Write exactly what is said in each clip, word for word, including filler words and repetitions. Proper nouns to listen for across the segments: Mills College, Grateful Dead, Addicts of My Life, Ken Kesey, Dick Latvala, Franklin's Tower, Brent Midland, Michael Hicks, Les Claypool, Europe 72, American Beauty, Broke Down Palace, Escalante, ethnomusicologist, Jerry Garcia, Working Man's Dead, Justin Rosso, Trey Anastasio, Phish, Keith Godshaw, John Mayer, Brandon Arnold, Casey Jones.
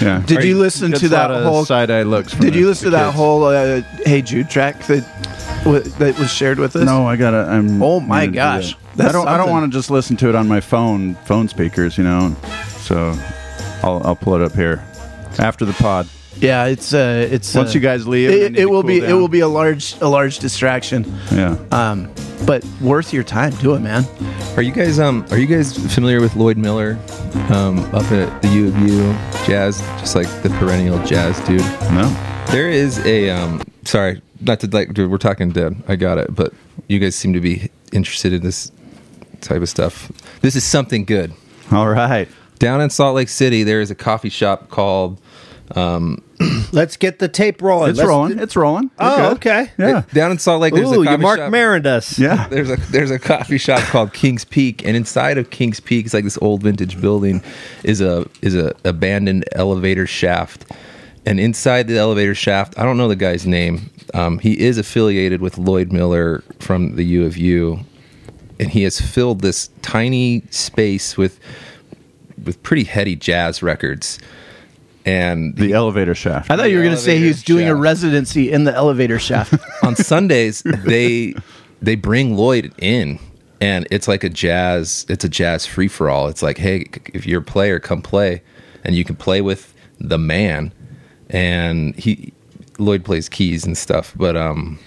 Yeah. Did you, you listen to that whole side eye looks? Did you listen to that whole uh, "Hey Jude" track that w- that was shared with us? No, I gotta. I'm. Oh my gosh! Do I don't. Something. I don't want to just listen to it on my phone phone speakers, you know. So, I'll I'll pull it up here after the pod. Yeah, it's uh, it's once uh, you guys leave, it, it will cool be down. It will be a large a large distraction. Yeah. Um, but worth your time. Do it, man. Are you guys um Are you guys familiar with Lloyd Miller, um up at the U of U jazz, just like the perennial jazz dude? No. There is a um sorry not to like dude we're talking dead. I got it, but you guys seem to be interested in this type of stuff. This is something good. All right. Down in Salt Lake City, there is a coffee shop called. Um, Let's get the tape rolling. It's Let's rolling. D- it's rolling. We're oh, good. Okay. Yeah. It, down in Salt Lake, there's Ooh, a coffee you Mark shop. Maroned us. Yeah. There's a there's a coffee shop called King's Peak, and inside of King's Peak, it's like this old vintage building, is a is a abandoned elevator shaft, and inside the elevator shaft, I don't know the guy's name. Um, he is affiliated with Lloyd Miller from the U of U, and he has filled this tiny space with with pretty heady jazz records. And the he, elevator shaft. I thought you were going to say he was doing shaft. a residency in the elevator shaft. On Sundays, they they bring Lloyd in, and it's like a jazz. It's a jazz free for all. It's like, hey, if you're a player, come play, and you can play with the man. And he Lloyd plays keys and stuff. But um,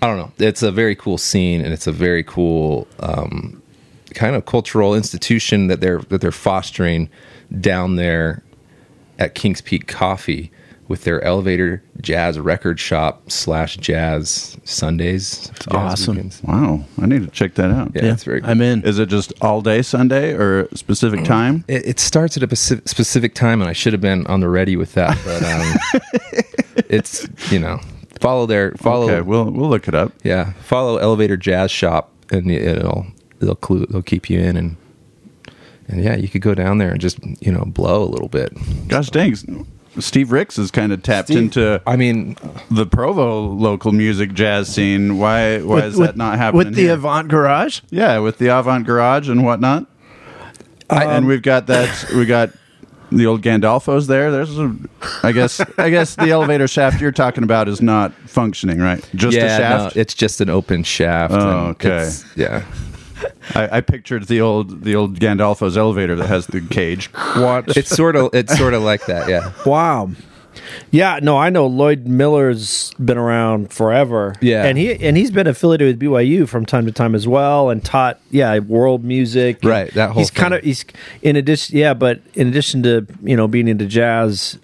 I don't know. It's a very cool scene, and it's a very cool um, kind of cultural institution that they're that they're fostering down there. At King's Peak Coffee with their elevator jazz record shop slash jazz Sundays. It's awesome. Weekends. Wow. I need to check that out. Yeah, yeah, it's very cool. I'm in. Is it just all day Sunday or a specific time? It, it starts at a specific, specific time, and I should have been on the ready with that. But um, it's, you know, follow their... follow. Okay, we'll, we'll look it up. Yeah. Follow Elevator Jazz Shop, and it'll they'll clue, they'll keep you in and... And yeah, you could go down there and just, you know, blow a little bit. Gosh dang, Steve Ricks is kind of tapped Steve, into. I mean, the Provo local music jazz scene. Why? Why with, is with, that not happening with the here? Avant Garage? Yeah, with the Avant Garage and whatnot. Um, and we've got that. We got the old Gandolfo's there. There's, a, I guess, I guess the elevator shaft you're talking about is not functioning, right? Just yeah, a shaft. No, it's just an open shaft. Oh, okay. Yeah. I, I pictured the old the old Gandolfo's elevator that has the cage. Watch. It's sort of it's sort of like that, yeah. Wow. Yeah, no, I know Lloyd Miller's been around forever. Yeah. And he and he's been affiliated with B Y U from time to time as well and taught yeah, world music. Right, that whole He's thing. kind of he's in addition yeah, but in addition to, you know, being into jazz,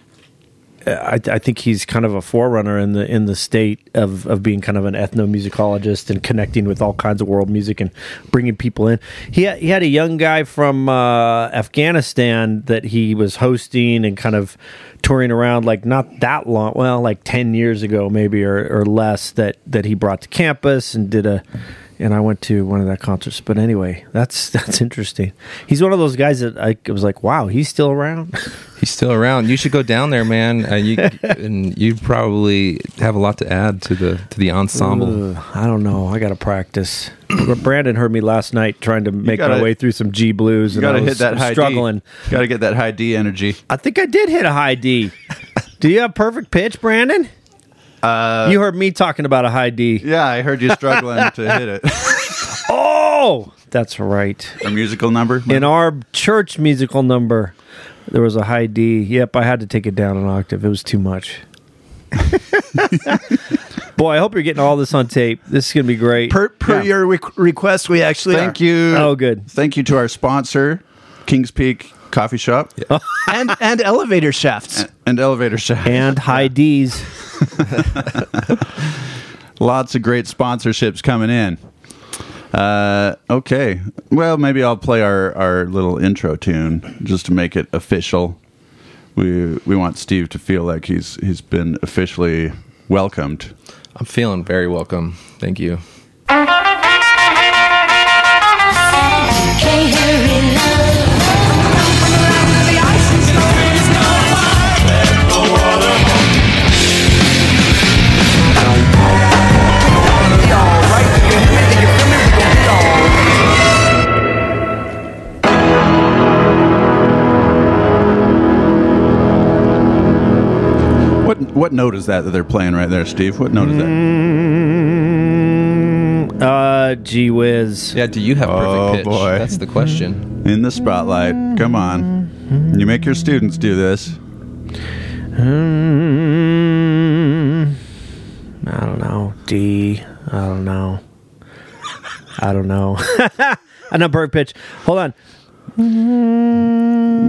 I, I think he's kind of a forerunner in the in the state of, of being kind of an ethnomusicologist and connecting with all kinds of world music and bringing people in. He had, he had a young guy from uh, Afghanistan that he was hosting and kind of touring around like not that long, well, like ten years ago maybe or, or less that, that he brought to campus and did a... And I went to one of that concerts. But anyway, that's that's interesting. He's one of those guys that I was like, wow, he's still around? He's still around. You should go down there, man. Uh, you, and you probably have a lot to add to the to the ensemble. Ugh, I don't know. I got to practice. Brandon heard me last night trying to make gotta, my way through some G blues. You got to hit that high struggling. D. Got to get that high D energy. I think I did hit a high D. Do you have perfect pitch, Brandon? Uh, you heard me talking about a high D. Yeah, I heard you struggling to hit it. Oh, that's right. A musical number? Maybe? In our church musical number, there was a high D. Yep, I had to take it down an octave. It was too much. Boy, I hope you're getting all this on tape. This is going to be great. Per, per yeah. your re- request, we actually Thank are. you. Oh, good. Thank you to our sponsor, King's Peak Coffee Shop. Yeah. and, and elevator shafts. And, and elevator shafts. And high Ds. Lots of great sponsorships coming in. Uh, okay. Well, maybe I'll play our, our little intro tune just to make it official. We we want Steve to feel like he's he's been officially welcomed. I'm feeling very welcome. Thank you. Hey, hurry, love. What note is that that they're playing right there, Steve? What note is that? Mm, uh, gee whiz. Yeah, do you have perfect oh, pitch? Boy. That's the question. In the spotlight. Come on. You make your students do this. Mm, I don't know. D. I don't know. I don't know. I'm not perfect pitch. Hold on.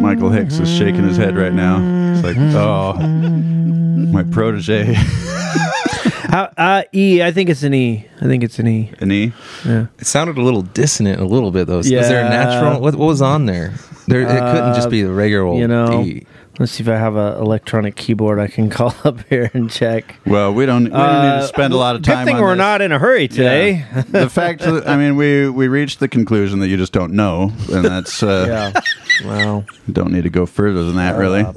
Michael Hicks is shaking his head right now. It's like, oh, my protege. How, uh, e, I think it's an E. I think it's an E. An E? Yeah. It sounded a little dissonant a little bit, though. Yeah. Is there a natural? What, what was on there? There, uh, it couldn't just be the regular old, you know, E. Let's see if I have an electronic keyboard I can call up here and check. Well, we don't, we don't uh, need to spend a lot of time on this. Good thing we're not in a hurry today. Yeah. The fact that, I mean, we, we reached the conclusion that you just don't know, and that's... Uh, yeah, wow. Don't need to go further than that, really. Uh,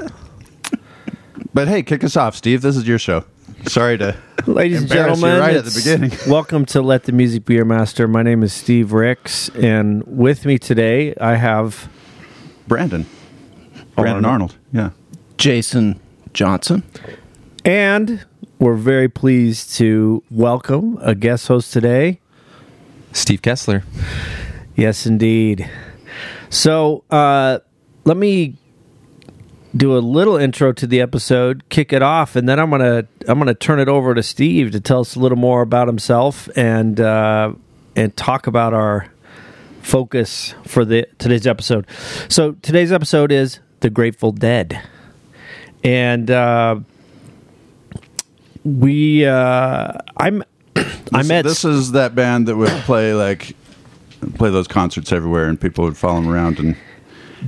but hey, kick us off, Steve. This is your show. Sorry to Ladies and gentlemen, right at the beginning. Welcome to Let the Music Be Your Master. My name is Steve Ricks, and with me today I have... Brandon. Brandon Arnold, yeah. Jason Johnson. And we're very pleased to welcome a guest host today. Steve Kessler. Yes, indeed. So uh, let me do a little intro to the episode, kick it off, and then I'm gonna I'm gonna turn it over to Steve to tell us a little more about himself and uh, and talk about our focus for the today's episode. So today's episode is The Grateful Dead, and uh, we uh, I'm I met this, this is that band that would play like play those concerts everywhere, and people would follow them around, and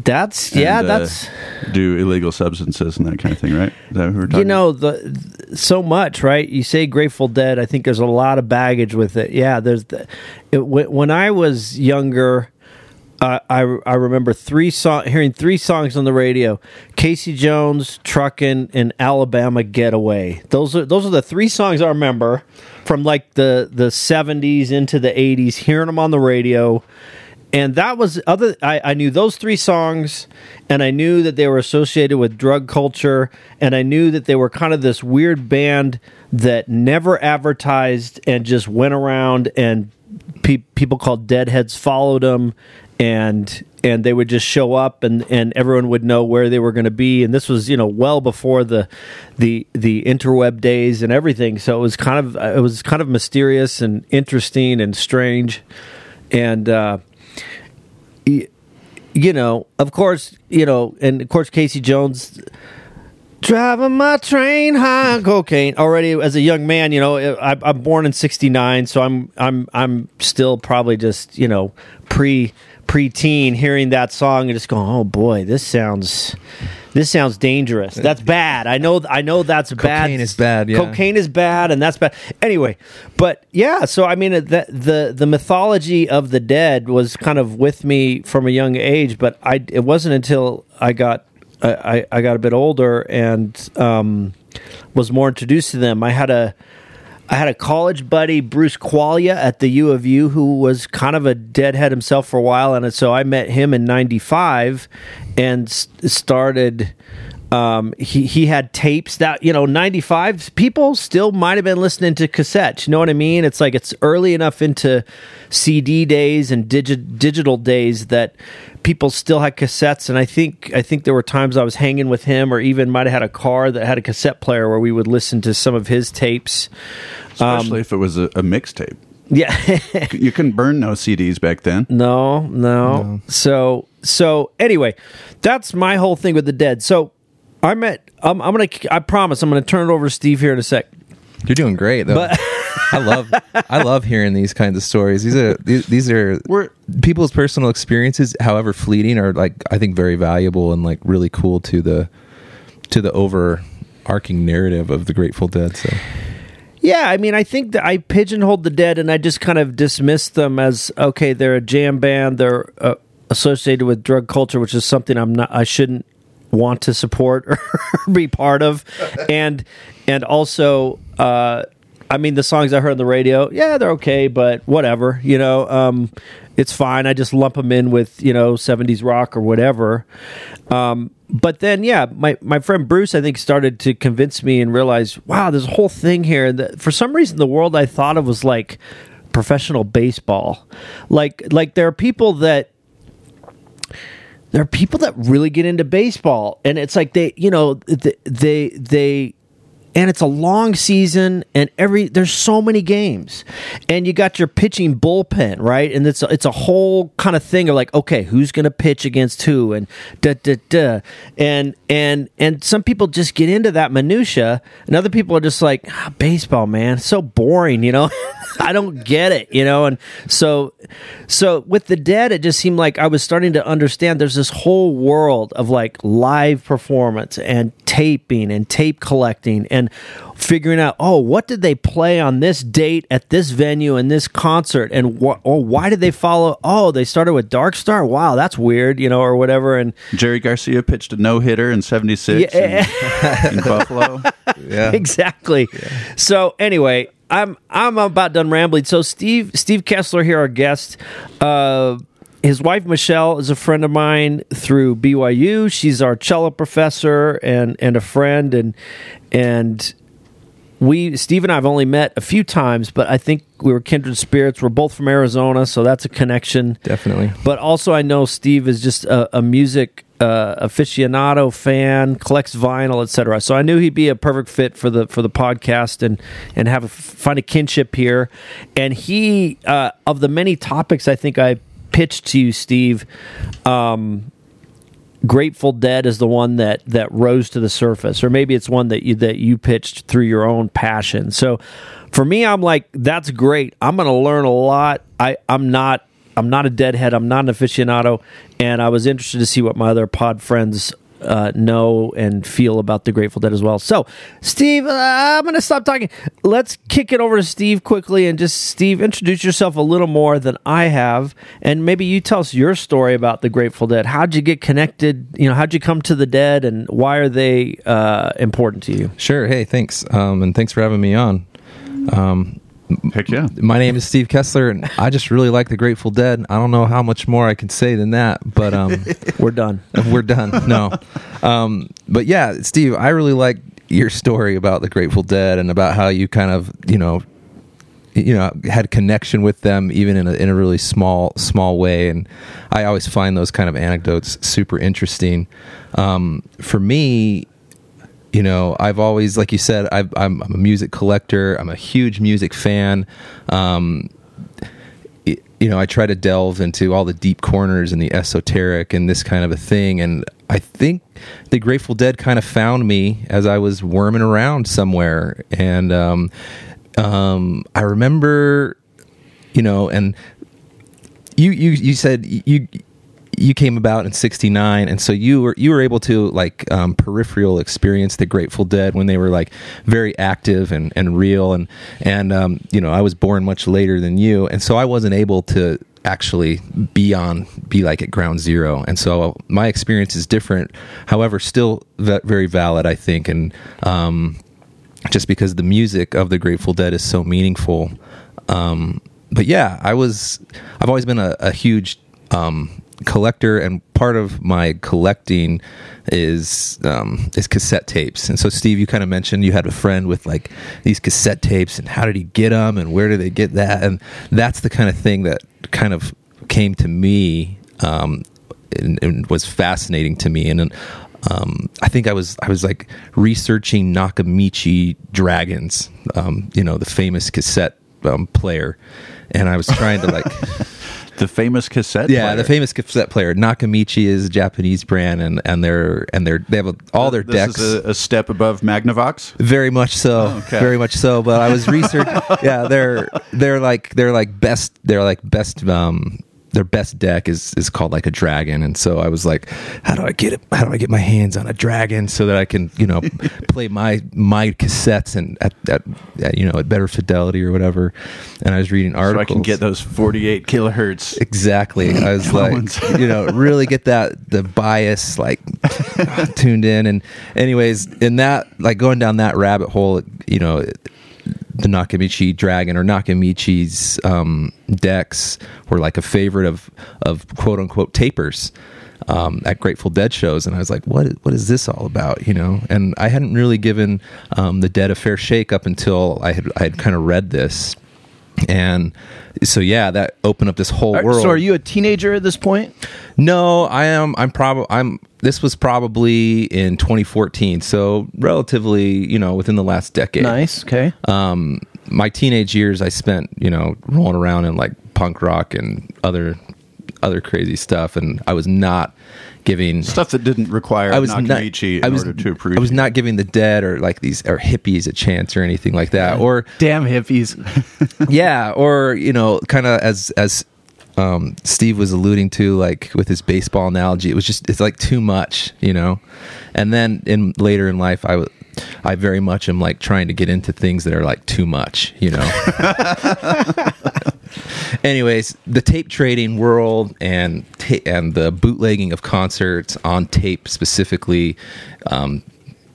that's and, yeah, uh, that's do illegal substances and that kind of thing, right? Is that what we're talking you know about? the so much right? You say Grateful Dead, I think there's a lot of baggage with it. Yeah, there's the, it, when I was younger. Uh, I I remember three song hearing three songs on the radio: Casey Jones, Truckin', and Alabama Getaway. Those are those are the three songs I remember from like the the seventies into the eighties. Hearing them on the radio, and that was other. I, I knew those three songs, and I knew that they were associated with drug culture, and I knew that they were kind of this weird band that never advertised and just went around, and pe- people called deadheads followed them. And and they would just show up, and, and everyone would know where they were going to be. And this was, you know, well before the the the interweb days and everything. So it was kind of it was kind of mysterious and interesting and strange. And uh, you, you know, of course, you know, and of course, Casey Jones. Driving my train high on cocaine. Already as a young man, you know, I, I'm born in sixty-nine, so I'm I'm I'm still probably just, you know, pre pre-teen hearing that song and just going, oh boy, this sounds this sounds dangerous. That's bad. I know I know that's cocaine bad. Cocaine is bad. Yeah. Cocaine is bad, and that's bad. Anyway, but yeah, so I mean, the the the mythology of the Dead was kind of with me from a young age, but I it wasn't until I got. I, I got a bit older and um, was more introduced to them. I had a I had a college buddy, Bruce Qualia, at the U of U, who was kind of a deadhead himself for a while, and so I met him in ninety-five and started. Um, he he had tapes that, you know, ninety-five people still might have been listening to cassettes. You know what I mean? It's like it's early enough into C D days and digi- digital days that people still had cassettes. And I think I think there were times I was hanging with him, or even might have had a car that had a cassette player where we would listen to some of his tapes, especially um, if it was a, a mixtape. Yeah, you couldn't burn no C Ds back then. No, no, no. So so anyway, that's my whole thing with the Dead. So. I'm at, I'm, I'm gonna. I promise. I'm gonna turn it over to Steve here in a sec. You're doing great, though. But I love. I love hearing these kinds of stories. These are these, these are We're, people's personal experiences, however fleeting, are like I think very valuable and like really cool to the to the overarching narrative of the Grateful Dead. So. Yeah, I mean, I think that I pigeonholed the Dead, and I just kind of dismissed them as okay, they're a jam band. They're uh, associated with drug culture, which is something I'm not. I shouldn't. Want to support or be part of, and and also uh, I mean, the songs I heard on the radio, yeah, they're okay, but whatever, you know, um, it's fine. I just lump them in with, you know, seventies rock or whatever. Um, but then, yeah, my, my friend Bruce, I think, started to convince me and realize, wow, there's a whole thing here. That for some reason, the world I thought of was like professional baseball. Like, like there are people that, there are people that really get into baseball, and it's like they, you know, they, they, they and it's a long season, and every there's so many games, and you got your pitching bullpen, right? And it's a, it's a whole kind of thing of like, okay, who's going to pitch against who, and da da da, and and and some people just get into that minutia, and other people are just like, ah, baseball, man, it's so boring, you know. I don't get it, you know. And so, so with the Dead, it just seemed like I was starting to understand. There's this whole world of like live performance and taping and tape collecting and figuring out, oh, what did they play on this date at this venue and this concert, and wh- oh, why did they follow? Oh, they started with Dark Star. Wow, that's weird, you know, or whatever. And Jerry Garcia pitched a no hitter in seventy-six yeah. in, in Buffalo. Yeah, exactly. Yeah. So anyway. I'm I'm about done rambling. So Steve Steve Kessler here, our guest. Uh, his wife Michelle is a friend of mine through B Y U. She's our cello professor and, and a friend, and and we Steve and I have only met a few times, but I think we were kindred spirits. We're both from Arizona, so that's a connection, definitely. But also, I know Steve is just a, a music uh, aficionado, fan, collects vinyl, et cetera. So I knew he'd be a perfect fit for the for the podcast and and have a, find a kinship here. And he uh, of the many topics I think I pitched to you, Steve, um, Grateful Dead is the one that that rose to the surface, or maybe it's one that you that you pitched through your own passion. So. For me, I'm like, that's great. I'm going to learn a lot. I, I'm not I'm not a Deadhead. I'm not an aficionado. And I was interested to see what my other pod friends uh, know and feel about the Grateful Dead as well. So, Steve, uh, I'm going to stop talking. Let's kick it over to Steve quickly and just, Steve, introduce yourself a little more than I have. And maybe you tell us your story about the Grateful Dead. How'd you get connected? You know, how'd you come to the Dead? And why are they uh, important to you? Sure. Hey, thanks. Um, and thanks for having me on. Um, Heck yeah. My name is Steve Kessler, and I just really like the Grateful Dead. I don't know how much more I can say than that, but um, we're done. We're done. No. Um, but yeah, Steve, I really like your story about the Grateful Dead and about how you kind of, you know, you know, had connection with them even in a, in a really small, small way. And I always find those kind of anecdotes super interesting. Um, for me, you know, I've always, like you said, I've, I'm, I'm a music collector. I'm a huge music fan. Um, it, you know, I try to delve into all the deep corners and the esoteric and this kind of a thing. And I think the Grateful Dead kind of found me as I was worming around somewhere. And um, um, I remember, you know, and you, you, you said you... you came about in sixty-nine, and so you were you were able to like um, peripheral experience the Grateful Dead when they were like very active and, and real, and and um, you know, I was born much later than you, and so I wasn't able to actually be on be like at ground zero, and so my experience is different. However, still very valid, I think, and um, just because the music of the Grateful Dead is so meaningful. Um, but yeah, I was I've always been a, a huge um, collector, and part of my collecting is um is cassette tapes. And so Steve, you kind of mentioned you had a friend with like these cassette tapes, and how did he get them, and where did they get that? And that's the kind of thing that kind of came to me um and, and was fascinating to me. And um I think I was I was like researching Nakamichi Dragons, um you know, the famous cassette um, player, and I was trying to like the famous cassette yeah, player. Yeah, the famous cassette player. Nakamichi is a Japanese brand, and, and they're and they're they have a, all their this decks. This is a, a step above Magnavox? Very much so. Oh, okay. Very much so. But I was researching yeah, they're they're like they're like best they're like best um their best deck is, is called like a dragon. And so I was like, how do I get it? How do I get my hands on a dragon so that I can, you know, play my, my cassettes and at, at, at, you know, at better fidelity or whatever. And I was reading articles. So I can get those forty-eight kilohertz. Exactly. I was like, you know, really get that, the bias, like tuned in. And anyways, in that, like going down that rabbit hole, you know, the Nakamichi Dragon or Nakamichi's um, decks were like a favorite of of quote unquote tapers um, at Grateful Dead shows, and I was like, what is, what is this all about, you know? And I hadn't really given um, the Dead a fair shake up until I had I had kind of read this, and so yeah, that opened up this whole are, world. So, are you a teenager at this point? No, I am. I'm probably. I'm. This was probably in twenty fourteen, so relatively, you know, within the last decade. Nice. Okay. Um, my teenage years, I spent, you know, rolling around in like punk rock and other other crazy stuff, and I was not giving stuff that didn't require I was Nakamichi not, in I was, order to appreciate. I was not giving the Dead or like these or hippies a chance or anything like that. Or damn hippies. Yeah, or you know, kind of as as. Um, Steve was alluding to, like with his baseball analogy, it was just, it's like too much, you know? And then in later in life, I was, I very much am like trying to get into things that are like too much, you know? Anyways, the tape trading world and, ta- and the bootlegging of concerts on tape specifically, um,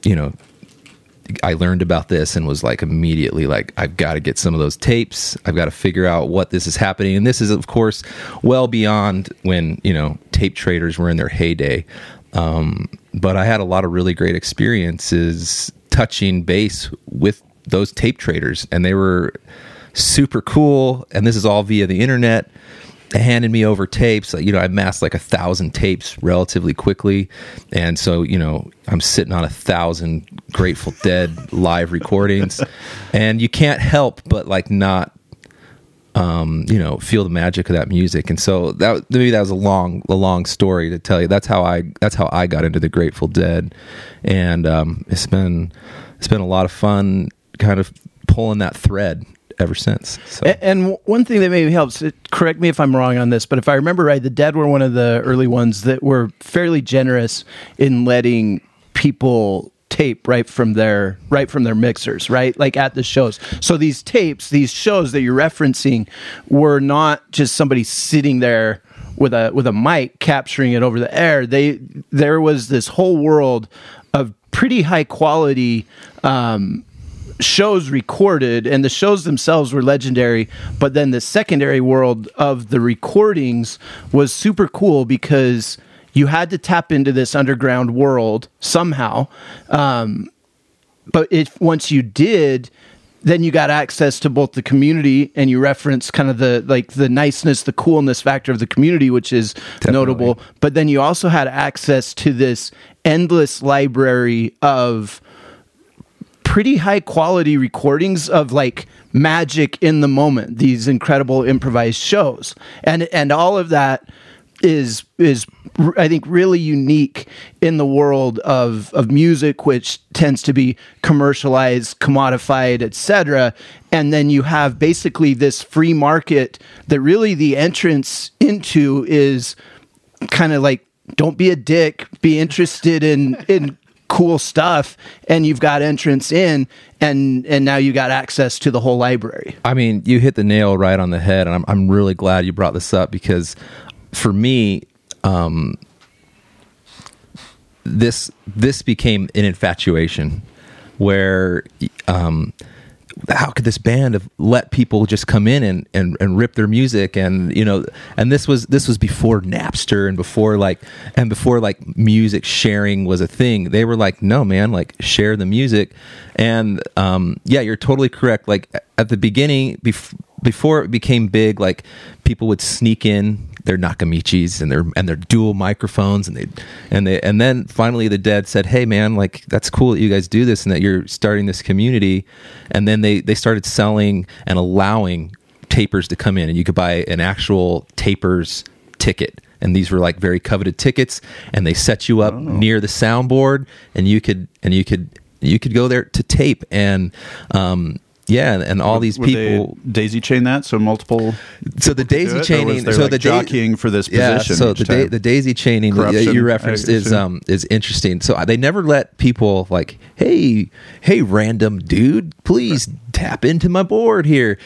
you know, I learned about this and was like immediately like, I've got to get some of those tapes. I've got to figure out what this is happening. And this is, of course, well beyond when, you know, tape traders were in their heyday. Um, but I had a lot of really great experiences touching base with those tape traders, and they were super cool. And this is all via the internet. They handed me over tapes. You know, I amassed like a thousand tapes relatively quickly, and so you know, I'm sitting on a thousand Grateful Dead live recordings, and you can't help but like not, um, you know, feel the magic of that music. And so that maybe that was a long, a long story to tell you. That's how I, that's how I got into the Grateful Dead, and um, it's been, it's been a lot of fun, kind of pulling that thread ever since. So. And one thing that maybe helps, correct me if I'm wrong on this, but if I remember right, the Dead were one of the early ones that were fairly generous in letting people tape right from their right from their mixers, right? Like at the shows. So these tapes, these shows that you're referencing were not just somebody sitting there with a with a mic capturing it over the air. They there was this whole world of pretty high quality um shows recorded, and the shows themselves were legendary, but then the secondary world of the recordings was super cool because you had to tap into this underground world somehow. Um, but if once you did, then you got access to both the community, and you reference kind of the like the niceness, the coolness factor of the community, which is Definitely. notable. But then you also had access to this endless library of pretty high quality recordings of like magic in the moment, these incredible improvised shows, and and all of that is is I think really unique in the world of of music, which tends to be commercialized, commodified, et cetera. And then you have basically this free market that really the entrance into is kind of like, don't be a dick, be interested in in cool stuff, and you've got entrance in, and and now you got access to the whole library. I mean, you hit the nail right on the head, and I'm I'm really glad you brought this up, because for me, um, this this became an infatuation where um, how could this band have let people just come in and, and, and rip their music? And, you know, and this was, this was before Napster and before like, and before like music sharing was a thing. They were like, no, man, like share the music. And, um, yeah, you're totally correct. Like at the beginning, bef- before it became big, like people would sneak in their Nakamichis and their, and their dual microphones. And they, and they, and then finally the Dead said, hey man, like that's cool that you guys do this and that you're starting this community. And then they, they started selling and allowing tapers to come in, and you could buy an actual tapers ticket. And these were like very coveted tickets, and they set you up oh. near the soundboard, and you could, and you could, you could go there to tape. And, um, yeah, and all these Were people daisy chain that so multiple. So the daisy chaining, so like the jockeying da- for this position. Yeah, so the da- the daisy chaining that you referenced is um is interesting. So they never let people like, hey, hey, random dude, please tap into my board here.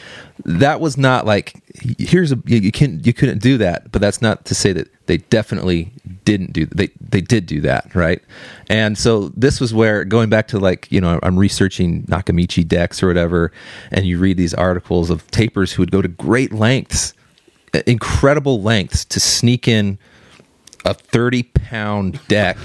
That was not like here's a you can you couldn't do that, but that's not to say that they definitely didn't do they they did do that, right? And so this was where, going back to, like, you know, I'm researching Nakamichi decks or whatever, and you read these articles of tapers who would go to great lengths, incredible lengths, to sneak in a thirty pound deck.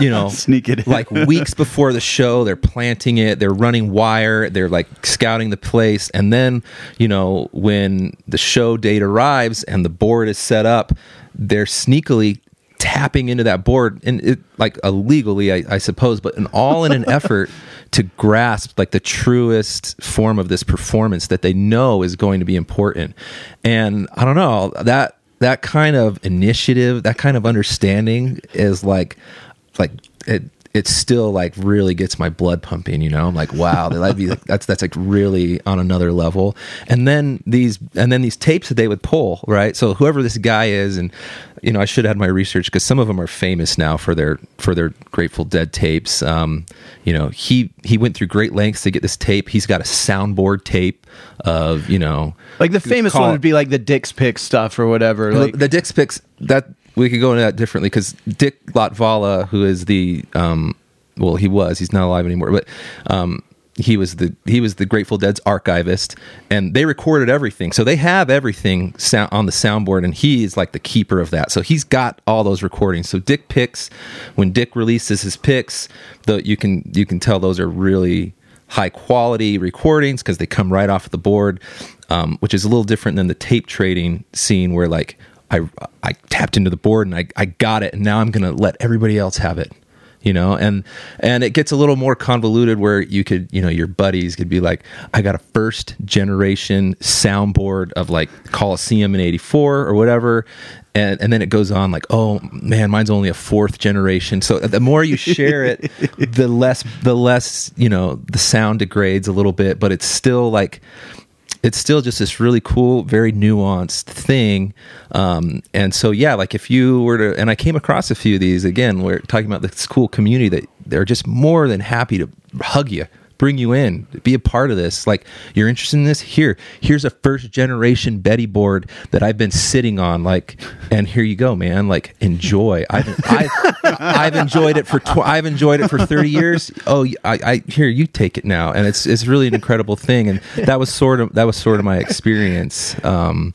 You know, sneak it in. Like weeks before the show, they're planting it, they're running wire, they're like scouting the place. And then, you know, when the show date arrives and the board is set up, they're sneakily tapping into that board, and it, like, illegally, I, I suppose, but in all in an effort to grasp like the truest form of this performance that they know is going to be important. And I don't know, that that kind of initiative, that kind of understanding is like, like it, it still like really gets my blood pumping, you know. I'm like, wow, that'd be like, that's that's like really on another level. And then these and then these tapes that they would pull, right? So whoever this guy is, and you know, I should have had my research because some of them are famous now for their for their Grateful Dead tapes. Um, you know, he he went through great lengths to get this tape. He's got a soundboard tape of, you know, like the famous one it, would be like the Dick's Picks stuff or whatever. Like the, the Dick's Picks that. We could go into that differently, because Dick Latvala, who is the um, well, he was, he's not alive anymore, but um, he was the he was the Grateful Dead's archivist, and they recorded everything, so they have everything sound on the soundboard, and he is like the keeper of that, so he's got all those recordings. So Dick Picks, when Dick releases his picks, the, you can you can tell those are really high quality recordings because they come right off the board, um, which is a little different than the tape trading scene where like. I, I tapped into the board and I, I got it, and now I'm going to let everybody else have it, you know? And, and it gets a little more convoluted where you could, you know, your buddies could be like, I got a first generation soundboard of like Coliseum in eighty-four or whatever. And, and then it goes on like, oh man, mine's only a fourth generation. So the more you share it, the less, the less, you know, the sound degrades a little bit, but it's still like, it's still just this really cool, very nuanced thing. Um, and so, yeah, like if you were to, and I came across a few of these, again, we're talking about this cool community that they're just more than happy to hug you, bring you in, be a part of this. Like, you're interested in this? Here, here's a first generation Betty board that I've been sitting on, like, and here you go, man, like, enjoy. I've, I've, I've enjoyed it for, tw- I've enjoyed it for thirty years. Oh, I, I, here, you take it now. And it's, it's really an incredible thing. And that was sort of, that was sort of my experience. Um,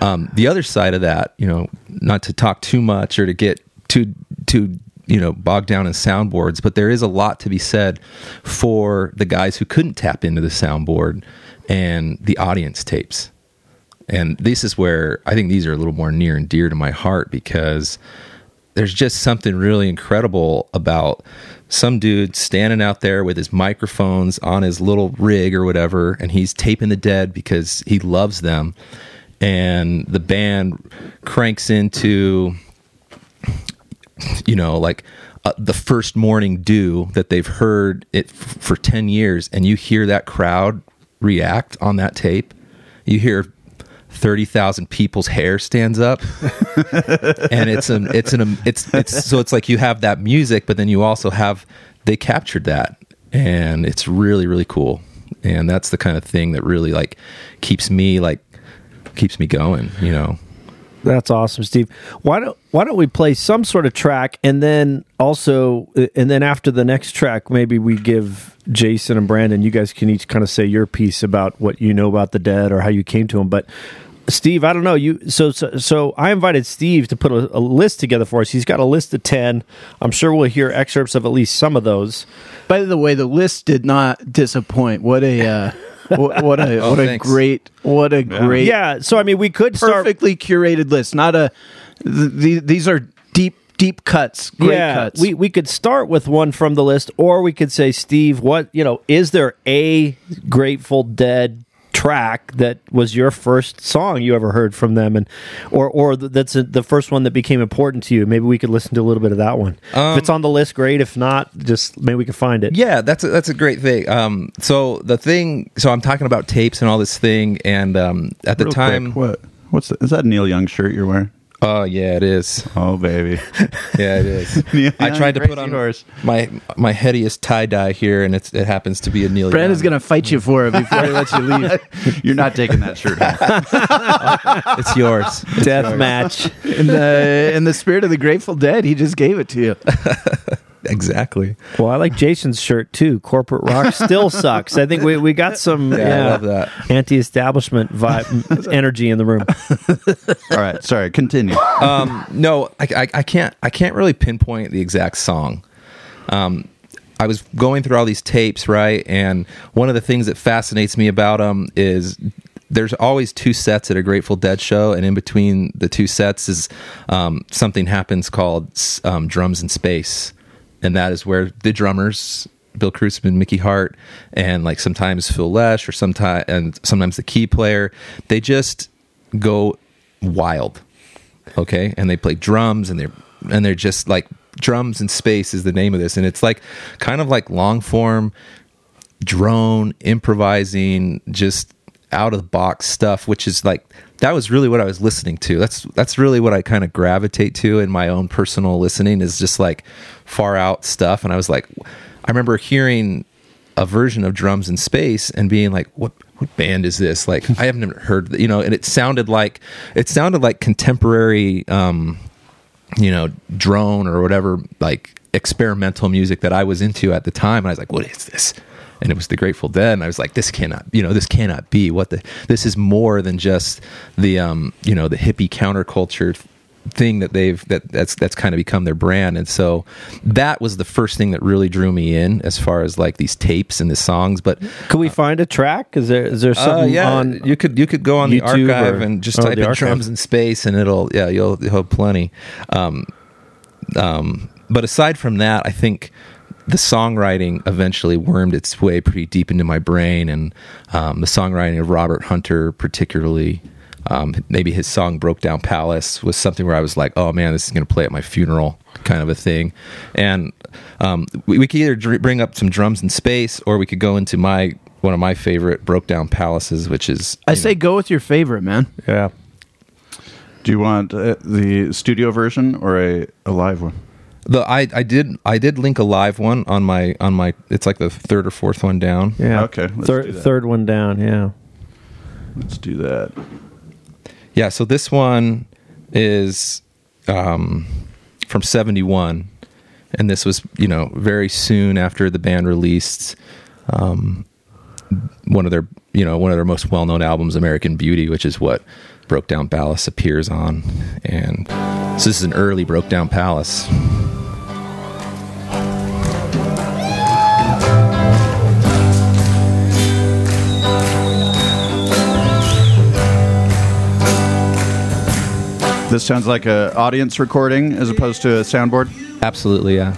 um, the other side of that, you know, not to talk too much or to get too, too, you know, bogged down in soundboards, but there is a lot to be said for the guys who couldn't tap into the soundboard and the audience tapes. And this is where I think these are a little more near and dear to my heart, because there's just something really incredible about some dude standing out there with his microphones on his little rig or whatever, and he's taping the Dead because he loves them. And the band cranks into, you know, like uh, the first morning dew that they've heard it f- for ten years, and you hear that crowd react on that tape. You hear thirty thousand people's hair stands up, and it's an it's an it's it's so it's like you have that music, but then you also have they captured that, and it's really, really cool. And that's the kind of thing that really like keeps me like keeps me going, you know. That's awesome, Steve. Why don't Why don't we play some sort of track, and then also, and then after the next track, maybe we give Jason and Brandon. You guys can each kind of say your piece about what you know about the Dead or how you came to them. But Steve, I don't know you. So so, so I invited Steve to put a, a list together for us. He's got a list of ten. I'm sure we'll hear excerpts of at least some of those. By the way, the list did not disappoint. What a. Uh... what, what a oh, what thanks. a great what a yeah. great yeah. So I mean, we could start perfectly curated list. Not a th- these are deep deep cuts. Great yeah, cuts. We we could start with one from the list, or we could say, Steve, what you know is there a Grateful Dead track that was your first song you ever heard from them, and or or that's a, the first one that became important to you? Maybe we could listen to a little bit of that one. Um, if it's on the list, great. If not, just maybe we can find it. Yeah, that's a, that's a great thing. Um, so the thing, so I'm talking about tapes and all this thing, and um, at the Real time, quick, what what's the, is that Neil Young shirt you're wearing? Oh, yeah, it is. Oh, baby. Yeah, it is. Neil I Young, tried to put on horse. my my headiest tie-dye here, and it's, it happens to be a Neil Young. Brandon's going to fight you for it before he lets you leave. You're not taking that shirt off. It's yours. It's Death yours. Match. In the, in the spirit of the Grateful Dead, he just gave it to you. Exactly. Well, I like Jason's shirt, too. Corporate rock still sucks. I think we, we got some yeah, yeah, I love that. Anti-establishment vibe energy in the room. All right. Sorry. Continue. Um, no, I, I, I can't I can't really pinpoint the exact song. Um, I was going through all these tapes, right? And one of the things that fascinates me about them is there's always two sets at a Grateful Dead show, and in between the two sets is um, something happens called um, Drums in Space. And that is where the drummers, Bill Kreutzmann, Mickey Hart, and like sometimes Phil Lesh, or sometimes and sometimes the key player, they just go wild, okay? And they play drums, and they're and they're just like Drums in Space is the name of this, and it's like kind of like long form drone improvising, just out of the box stuff, which is like that was really what I was listening to. That's that's really what I kind of gravitate to in my own personal listening, is just like far out stuff. And I was like, I remember hearing a version of Drums in Space and being like, what what band is this? Like, I haven't even heard, you know. And it sounded like it sounded like contemporary, um, you know, drone or whatever, like experimental music that I was into at the time. And I was like, what is this? And it was the Grateful Dead, and I was like, this cannot, you know, this cannot be. What the? This is more than just the, um, you know, the hippie counterculture thing that they've that that's that's kind of become their brand. And so that was the first thing that really drew me in, as far as like these tapes and the songs. But could we uh, find a track? Is there is there something uh, yeah, on? You could you could go on YouTube the archive or, and just type in Drums in Space, and it'll yeah you'll, you'll have plenty. Um, um, but aside from that, I think the songwriting eventually wormed its way pretty deep into my brain, and um, the songwriting of Robert Hunter, particularly, um, maybe his song "Broke Down Palace" was something where I was like, "Oh man, this is going to play at my funeral," kind of a thing. And um, we, we could either dr- bring up some Drums in Space, or we could go into my one of my favorite "Broke Down Palaces," which is I say know, go with your favorite, man. Yeah. Do you want uh, the studio version or a, a live one? The I, I did I did link a live one on my on my it's like the third or fourth one down. Yeah. Okay. Let's third do that. Third one down, yeah. Let's do that. Yeah, so this one is um, from seventy-one, and this was, you know, very soon after the band released um, one of their, you know, one of their most well-known albums, American Beauty, which is what Broke Down Palace appears on. And so this is an early Broke Down Palace. This sounds like an audience recording as opposed to a soundboard? Absolutely, yeah.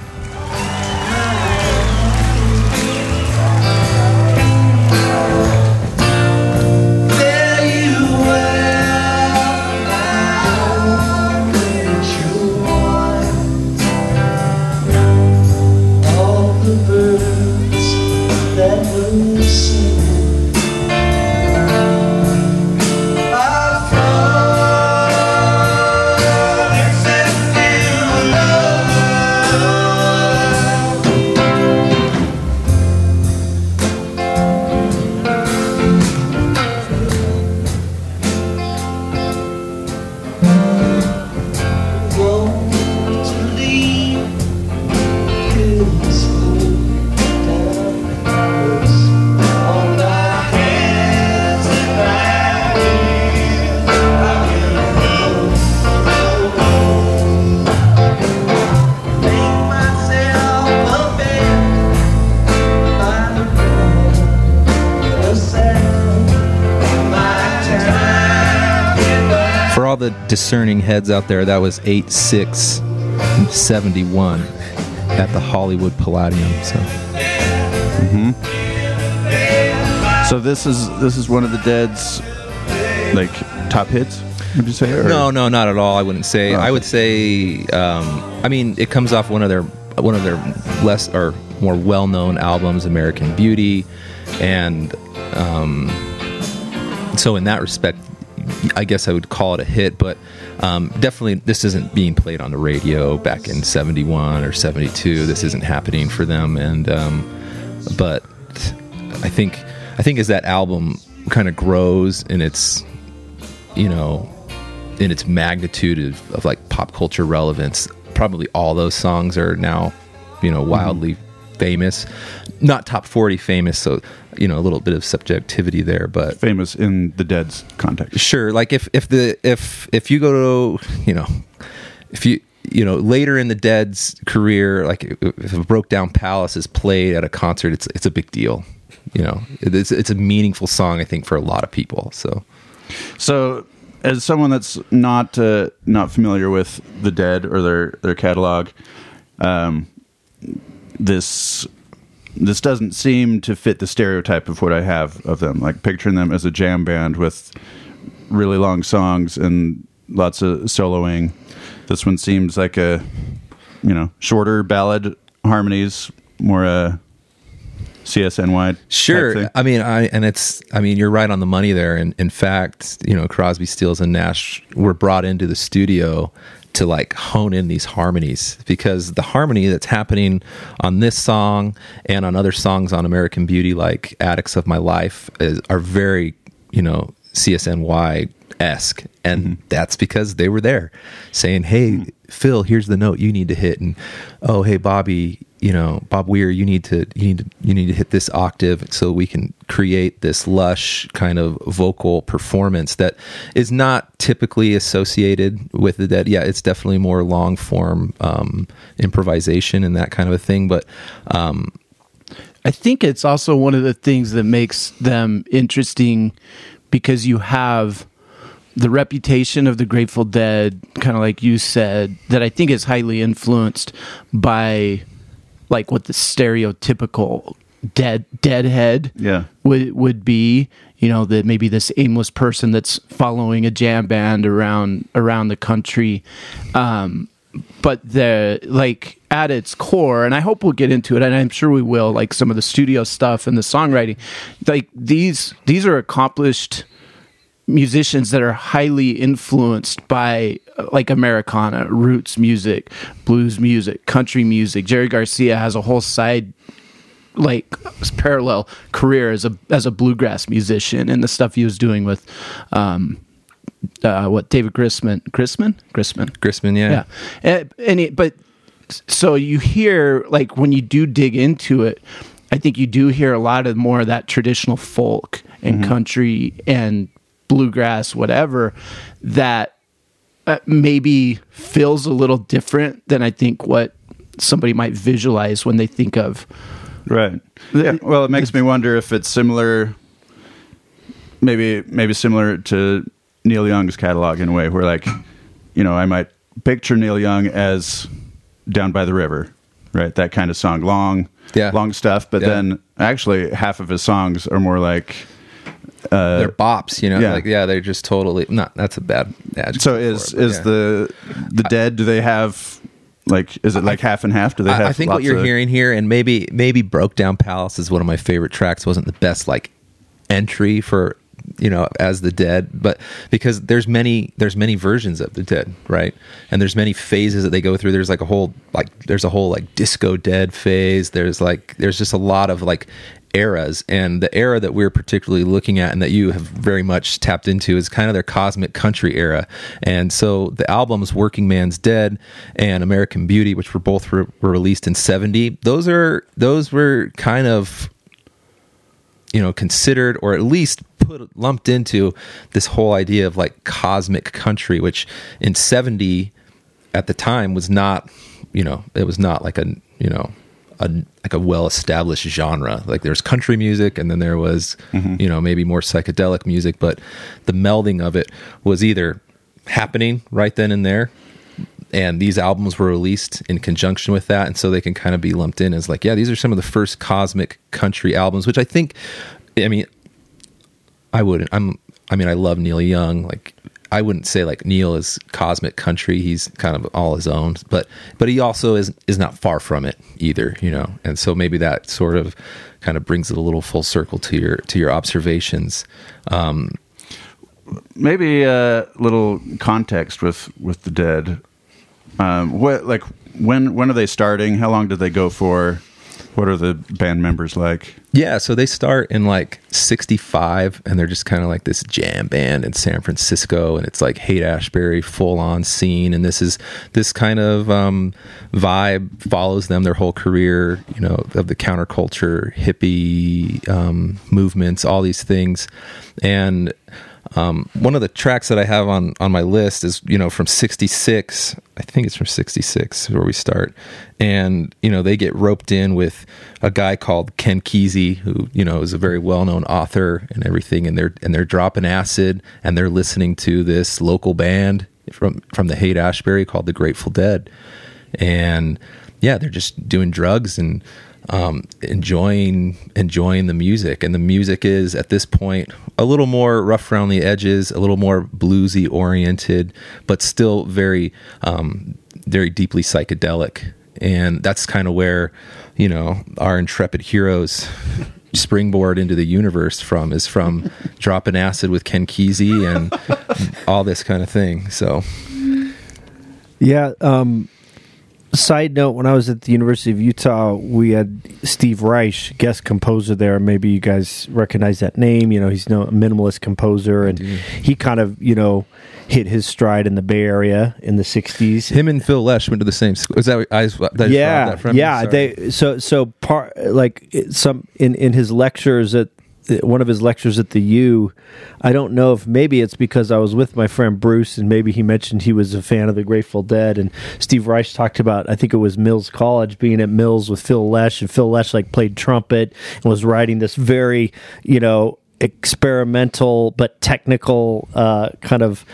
Discerning heads out there, that was eight six seventy-one at the Hollywood Palladium. So, mm-hmm. so this is this is one of the Dead's like top hits. Would you say? Or? No, no, not at all. I wouldn't say. Oh. I would say. Um, I mean, it comes off one of their one of their less or more well known albums, American Beauty, and um, so in that respect, I guess I would call it a hit, but um, definitely this isn't being played on the radio back in seventy-one or seventy-two. This isn't happening for them. And um, but I think I think as that album kind of grows in its, you know, in its magnitude of, of like pop culture relevance, probably all those songs are now, you know, wildly mm-hmm. famous. Not top forty famous, so, you know, a little bit of subjectivity there, but famous in the Dead's context. Sure, like if if the if if you go to, you know, if you you know later in the Dead's career, like if a Broke Down Palace is played at a concert, it's it's a big deal. You know, it's it's a meaningful song, I think, for a lot of people. So, so as someone that's not uh, not familiar with the Dead or their their catalog, um, this. This doesn't seem to fit the stereotype of what I have of them. Like picturing them as a jam band with really long songs and lots of soloing. This one seems like a, you know, shorter ballad harmonies, more a C S N Y. Sure. Type thing. I mean, I, and it's, I mean, you're right on the money there. And in fact, you know, Crosby, Stills and Nash were brought into the studio to like hone in these harmonies, because the harmony that's happening on this song and on other songs on American Beauty, like Addicts of My Life, is, are very, you know, C S N Y-esque. And mm-hmm. that's because they were there saying, hey, mm-hmm. Phil, here's the note you need to hit. And, oh, hey, Bobby, you know, Bob Weir, you need to, you need to, you need to hit this octave so we can create this lush kind of vocal performance that is not typically associated with the Dead. Yeah, it's definitely more long form um, improvisation and that kind of a thing. But um, I think it's also one of the things that makes them interesting, because you have the reputation of the Grateful Dead, kind of like you said, that I think is highly influenced by like what the stereotypical dead deadhead yeah. would would be, you know, that maybe this aimless person that's following a jam band around around the country. Um, but the like at its core, and I hope we'll get into it, and I'm sure we will, like some of the studio stuff and the songwriting, like these these are accomplished musicians that are highly influenced by like Americana, roots music, blues music, country music. Jerry Garcia has a whole side like parallel career as a as a bluegrass musician, and the stuff he was doing with um uh what David Kreutzmann Kreutzmann Kreutzmann Kreutzmann yeah yeah and, and it, but so you hear, like when you do dig into it, I think you do hear a lot of more of that traditional folk and mm-hmm. country and bluegrass, whatever, that uh, maybe feels a little different than I think what somebody might visualize when they think of. Right. Yeah. Well, it makes me wonder if it's similar, maybe maybe similar to Neil Young's catalog in a way, where like, you know, I might picture Neil Young as Down by the River, right? That kind of song, long, yeah. long stuff. But yeah. then actually half of his songs are more like, Uh, they're bops, you know. Yeah. Like, yeah, they're just totally not. That's a bad adjective. So is it, is yeah. the the Dead? Do they have like? Is it like I, half and half? Do they? I, have I think lots what you're of, hearing here, and maybe maybe Broke Down Palace is one of my favorite tracks. Wasn't the best like entry for, you know, as the Dead, but because there's many there's many versions of the Dead, right? And there's many phases that they go through. There's like a whole like there's a whole like disco Dead phase. There's like there's just a lot of like eras, and the era that we're particularly looking at and that you have very much tapped into is kind of their cosmic country era. And so the albums Working Man's Dead and American Beauty, which were both re- were released in seventy, those are those were kind of, you know, considered or at least put lumped into this whole idea of like cosmic country, which in seventy at the time was not, you know, it was not like a, you know, a, like a well-established genre. Like there's country music, and then there was, mm-hmm. you know, maybe more psychedelic music, but the melding of it was either happening right then and there, and these albums were released in conjunction with that, and so they can kind of be lumped in as like, yeah, these are some of the first cosmic country albums, which I think, I mean, I wouldn't, I'm, I mean, I love Neil Young, like, I wouldn't say like Neil is cosmic country. He's kind of all his own, but but he also is is not far from it either, you know. And so maybe that sort of kind of brings it a little full circle to your to your observations. Um, maybe a little context with, with the Dead. Um, what like when when are they starting? How long did they go for? What are the band members like? Yeah, so they start in like sixty-five, and they're just kind of like this jam band in San Francisco, and it's like Haight-Ashbury full-on scene, and this is this kind of um, vibe follows them their whole career, you know, of the counterculture, hippie um, movements, all these things, and um, one of the tracks that I have on on my list is, you know, from sixty-six. I think it's from sixty-six where we start. And, you know, they get roped in with a guy called Ken Kesey, who, you know, is a very well-known author and everything. And they're, and they're dropping acid, and they're listening to this local band from, from the Haight-Ashbury called the Grateful Dead. And yeah, they're just doing drugs and, um, enjoying, enjoying the music. And the music is at this point a little more rough around the edges, a little more bluesy oriented, but still very, um, very deeply psychedelic. And that's kind of where, you know, our intrepid heroes springboard into the universe from, is from dropping acid with Ken Kesey and all this kind of thing. So, yeah. Um, Side note, when I was at the University of Utah, we had Steve Reich, guest composer there. Maybe you guys recognize that name. You know, he's no, a minimalist composer, and he kind of, you know, hit his stride in the Bay Area in the sixties. Him and Phil Lesh went to the same school. Is that, I, that yeah, that from yeah. They, so, so part, like, some in, in his lectures at one of his lectures at the U, I don't know if maybe it's because I was with my friend Bruce, and maybe he mentioned he was a fan of the Grateful Dead, and Steve Reich talked about, I think it was Mills College, being at Mills with Phil Lesh, and Phil Lesh like played trumpet and was writing this very, you know, experimental but technical uh, kind of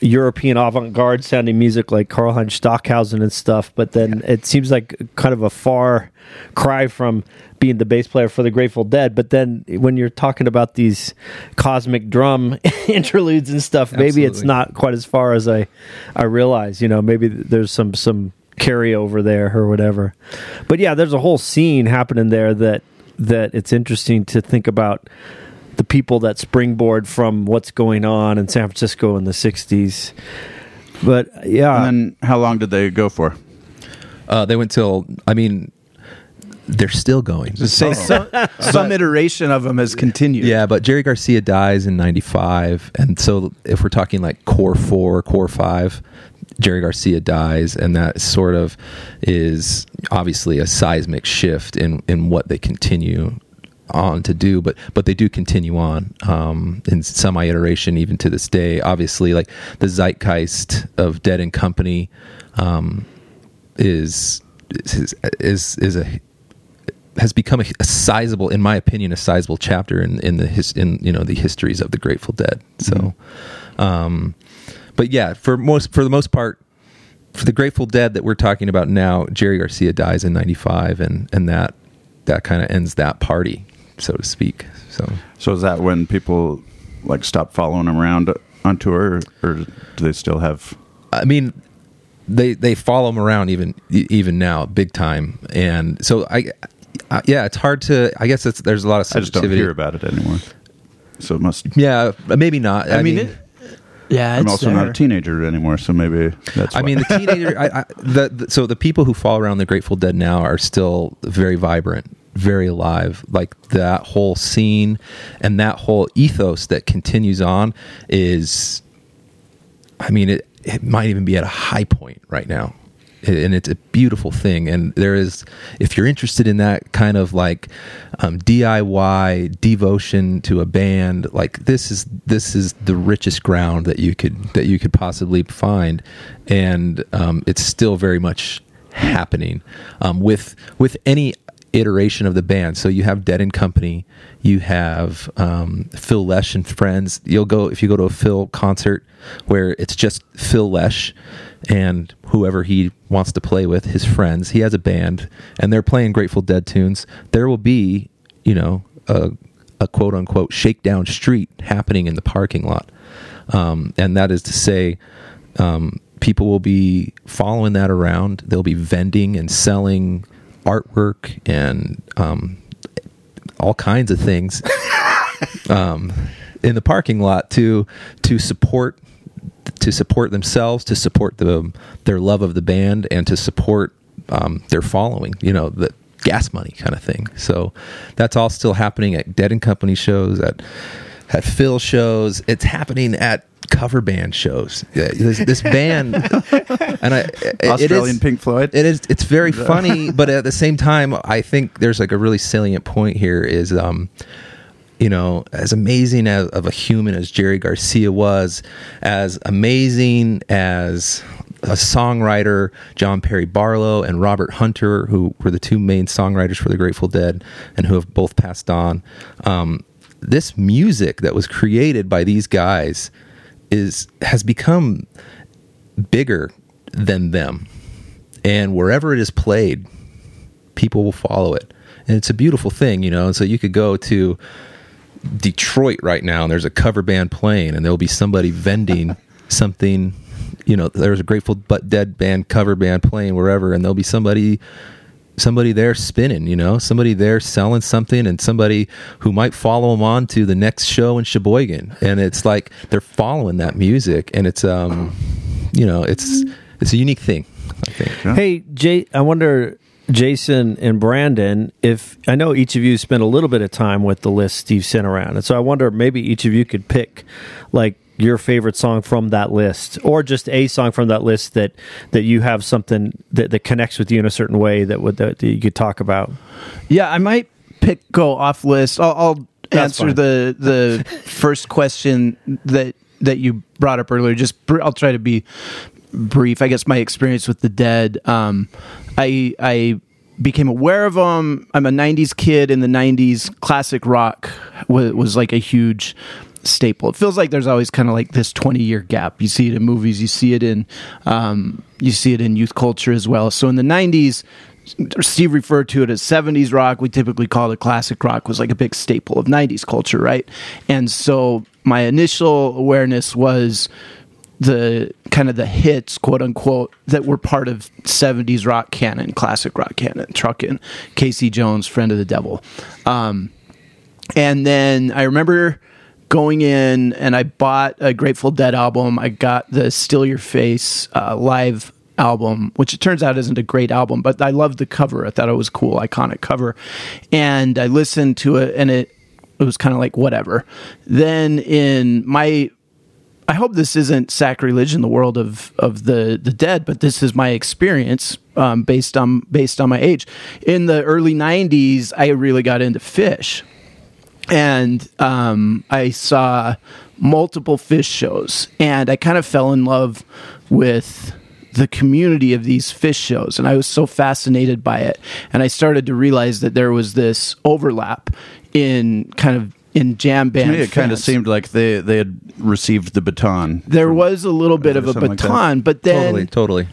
European avant-garde sounding music like Karlheinz Stockhausen and stuff, but then it seems like kind of a far cry from being the bass player for the Grateful Dead. But then when you're talking about these cosmic drum interludes and stuff, maybe Absolutely. It's not quite as far as I, I realize, you know, maybe there's some, some carryover there or whatever. But yeah, there's a whole scene happening there that, that it's interesting to think about. The people that springboard from what's going on in San Francisco in the sixties. But yeah. And then how long did they go for? Uh, they went till, I mean, they're still going. So, some, some iteration of them has continued. Yeah, but Jerry Garcia dies in ninety-five. And so if we're talking like core four, core five, Jerry Garcia dies, and that sort of is obviously a seismic shift in, in what they continue on to do, but but they do continue on um in some iteration even to this day. Obviously, like the zeitgeist of Dead and Company um is is is, is a has become a, a sizable, in my opinion, a sizable chapter in in the his in you know the histories of the Grateful Dead. So mm-hmm. um but yeah, for most for the most part for the Grateful Dead that we're talking about now, Jerry Garcia dies in ninety-five, and and that that kind of ends that party, so to speak. So, so is that when people like stop following them around on tour, or, or do they still have? I mean, they they follow them around even even now, big time. And so I, I yeah, it's hard to. I guess it's, there's a lot of sensitivity. I just don't hear about it anymore. So it must. Yeah, maybe not. I, I mean. mean it, Yeah, I'm also there. Not a teenager anymore, so maybe that's why. I mean, the teenager. I, I, the, the, so the people who fall around the Grateful Dead now are still very vibrant, very alive. Like that whole scene and that whole ethos that continues on is, I mean, it, it might even be at a high point right now. And it's a beautiful thing. And there is, if you're interested in that kind of like um, D I Y devotion to a band, like this is this is the richest ground that you could that you could possibly find. And um, it's still very much happening um, with with any iteration of the band. So you have Dead and Company, you have um, Phil Lesh and friends. You'll go if you go to a Phil concert where it's just Phil Lesh and whoever he wants to play with, his friends. He has a band, and they're playing Grateful Dead tunes. There will be, you know, a, a quote-unquote shakedown street happening in the parking lot. Um, and that is to say, um, people will be following that around. They'll be vending and selling artwork and um, all kinds of things. um in the parking lot to to support to support themselves, to support the their love of the band, and to support um, their following. You know, the gas money kind of thing. So that's all still happening at Dead and Company shows, at at Phil shows. It's happening at cover band shows. This, this band, and I, Australian is, Pink Floyd. It is. It's very funny, but at the same time, I think there's like a really salient point here. Is um, you know, as amazing as of a human as Jerry Garcia was, as amazing as a songwriter, John Perry Barlow and Robert Hunter, who were the two main songwriters for the Grateful Dead, and who have both passed on. Um, this music that was created by these guys is has become bigger than them, and wherever it is played, people will follow it, and it's a beautiful thing, you know. And so you could go to Detroit right now, and there's a cover band playing, and there'll be somebody vending something. You know, there's a Grateful Dead band cover band playing wherever, and there'll be somebody somebody there spinning, you know, somebody there selling something, and somebody who might follow them on to the next show in Sheboygan. And it's like they're following that music, and it's um you know, it's it's a unique thing, I think. Yeah. Hey Jay, I wonder, Jason and Brandon, if I know each of you spent a little bit of time with the list Steve sent around, and so I wonder maybe each of you could pick like your favorite song from that list, or just a song from that list that, that you have something that, that connects with you in a certain way that would, that you could talk about. Yeah, I might pick go off list. I'll, I'll answer fine. the the first question that that you brought up earlier. Just br- I'll try to be brief. I guess my experience with the Dead. Um, I I became aware of them. I'm a nineties kid. In the nineties, classic rock was, was like a huge staple. It feels like there's always kind of like this twenty year gap. You see it in movies, you see it in um you see it in youth culture as well. So in the nineties, Steve referred to it as seventies rock. We typically call it classic rock. Was like a big staple of nineties culture, right? And so my initial awareness was the kind of the hits, quote unquote, that were part of seventies rock canon, classic rock canon, Truckin', Casey Jones, Friend of the Devil. Um and then I remember going in, and I bought a Grateful Dead album. I got the Still Your Face uh, live album, which it turns out isn't a great album, but I loved the cover. I thought it was cool, iconic cover. And I listened to it, and it, it was kind of like whatever. Then in my... I hope this isn't sacrilege in the world of, of the, the Dead, but this is my experience um, based on based on my age. In the early nineties, I really got into Phish. And um, I saw multiple Phish shows, and I kind of fell in love with the community of these Phish shows, and I was so fascinated by it. And I started to realize that there was this overlap in kind of in jam band. To me, it fans. Kind of seemed like they, they had received the baton. There from, was a little bit uh, of a baton, like but then totally, totally.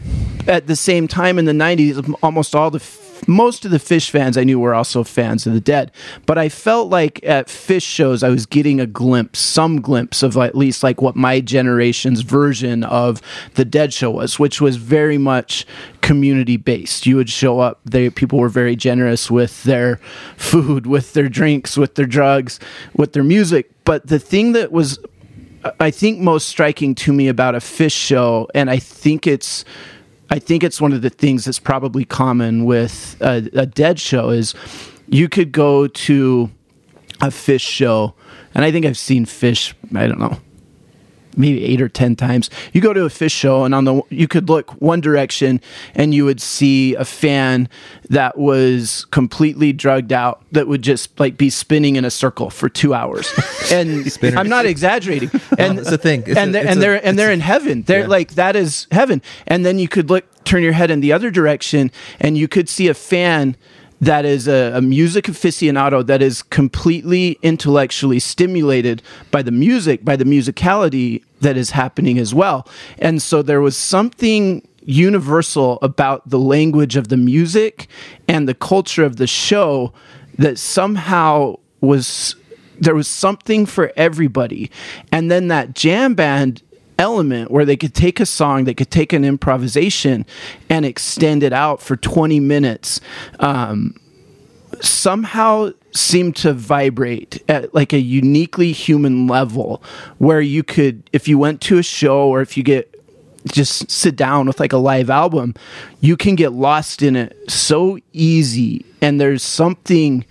At the same time in the nineties, almost all the most of the Phish fans I knew were also fans of the Dead, but I felt like at Phish shows I was getting a glimpse, some glimpse of at least like what my generation's version of the Dead show was, which was very much community based. You would show up, they people were very generous with their food, with their drinks, with their drugs, with their music. But the thing that was, I think, most striking to me about a Phish show, and I think it's I think it's one of the things that's probably common with a, a Dead show, is you could go to a Phish show, and I think I've seen Phish, I don't know, maybe eight or ten times. You go to a Phish show, and on the you could look one direction, and you would see a fan that was completely drugged out, that would just like be spinning in a circle for two hours. And Spinners. I'm not exaggerating. And it's a thing. It's and a, they're, and a, they're and they're in heaven. They're yeah. like that is heaven. And then you could look, turn your head in the other direction, and you could see a fan that is a, a music aficionado that is completely intellectually stimulated by the music, by the musicality that is happening as well. And so there was something universal about the language of the music and the culture of the show that somehow was, there was something for everybody. And then that jam band element where they could take a song, they could take an improvisation and extend it out for twenty minutes. Um, somehow seem to vibrate at like a uniquely human level where you could, if you went to a show or if you get just sit down with like a live album, you can get lost in it so easy. And there's something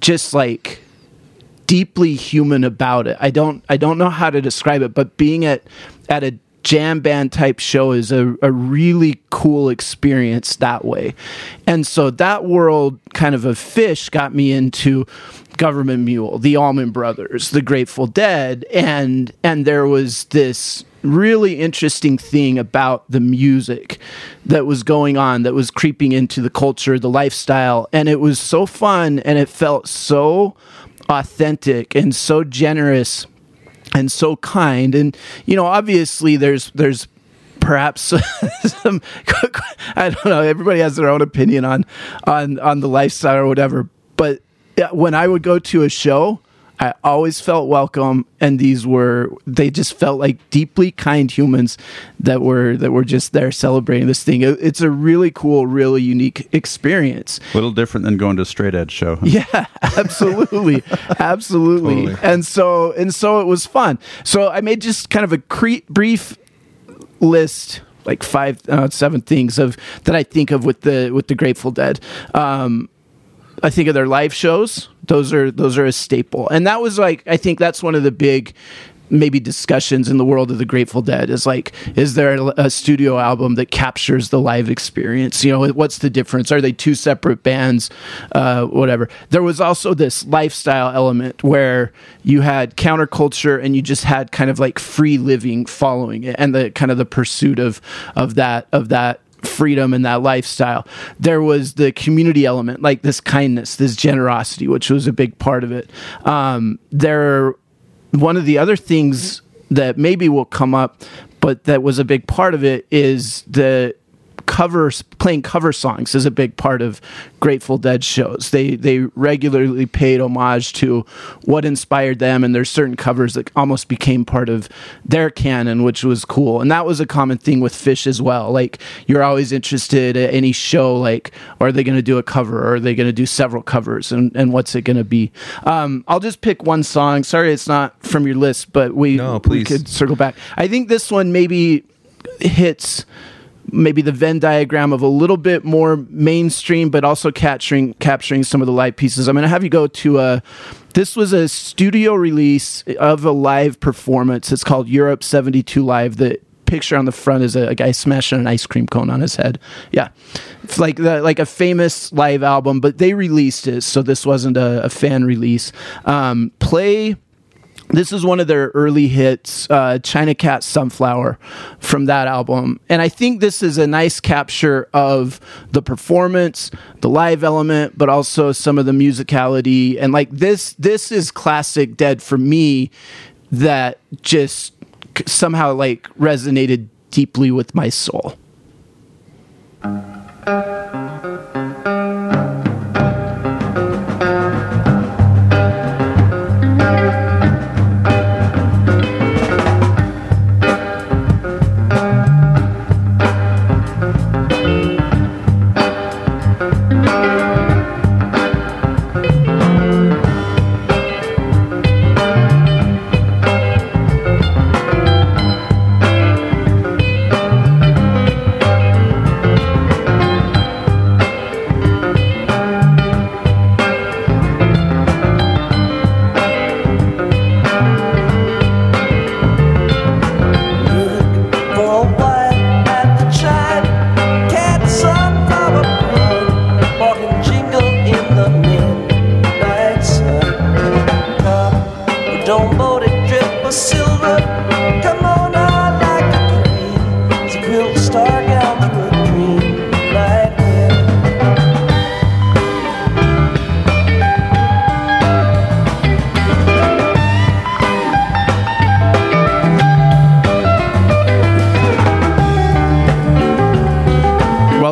just like deeply human about it. I don't, I don't know how to describe it, but being at, at a jam band type show is a, a really cool experience that way. And so that world kind of a Phish got me into Government Mule, the Allman Brothers, the Grateful Dead. And, and there was this really interesting thing about the music that was going on, that was creeping into the culture, the lifestyle. And it was so fun, and it felt so authentic and so generous and so kind. And, you know, obviously there's, there's perhaps some, I don't know, everybody has their own opinion on, on, on the lifestyle or whatever. But when I would go to a show, I always felt welcome, and these were, they just felt like deeply kind humans that were, that were just there celebrating this thing. It, it's a really cool, really unique experience. A little different than going to a straight edge show. Huh? Yeah, absolutely. absolutely. Totally. And so, and so it was fun. So I made just kind of a cre- brief list, like five, uh, seven things of, that I think of with the, with the Grateful Dead. Um, I think of their live shows. Those are those are a staple. And that was like, I think that's one of the big maybe discussions in the world of the Grateful Dead is like, is there a, a studio album that captures the live experience? You know, what's the difference? Are they two separate bands? Uh, whatever. There was also this lifestyle element where you had counterculture and you just had kind of like free living following it and the kind of the pursuit of of that of that. freedom and that lifestyle. There was the community element, like this kindness, this generosity, which was a big part of it. Um, there, one of the other things that maybe will come up, but that was a big part of it, is the covers. Playing cover songs is a big part of Grateful Dead shows. They they regularly paid homage to what inspired them, and there's certain covers that almost became part of their canon, which was cool. And that was a common thing with Phish as well. Like, you're always interested at any show, like, are they going to do a cover, or are they going to do several covers, and, and what's it going to be? Um, I'll just pick one song. Sorry it's not from your list, but we, no, we could circle back. I think this one maybe hits... maybe the Venn diagram of a little bit more mainstream, but also capturing capturing some of the live pieces. I'm going to have you go to a... This was a studio release of a live performance. It's called Europe seventy-two Live. The picture on the front is a, a guy smashing an ice cream cone on his head. Yeah. It's like the, like a famous live album, but they released it, so this wasn't a, a fan release. Um, play... This is one of their early hits, uh, China Cat Sunflower, from that album. And I think this is a nice capture of the performance, the live element, but also some of the musicality. And like this, this is classic Dead for me that just somehow like resonated deeply with my soul.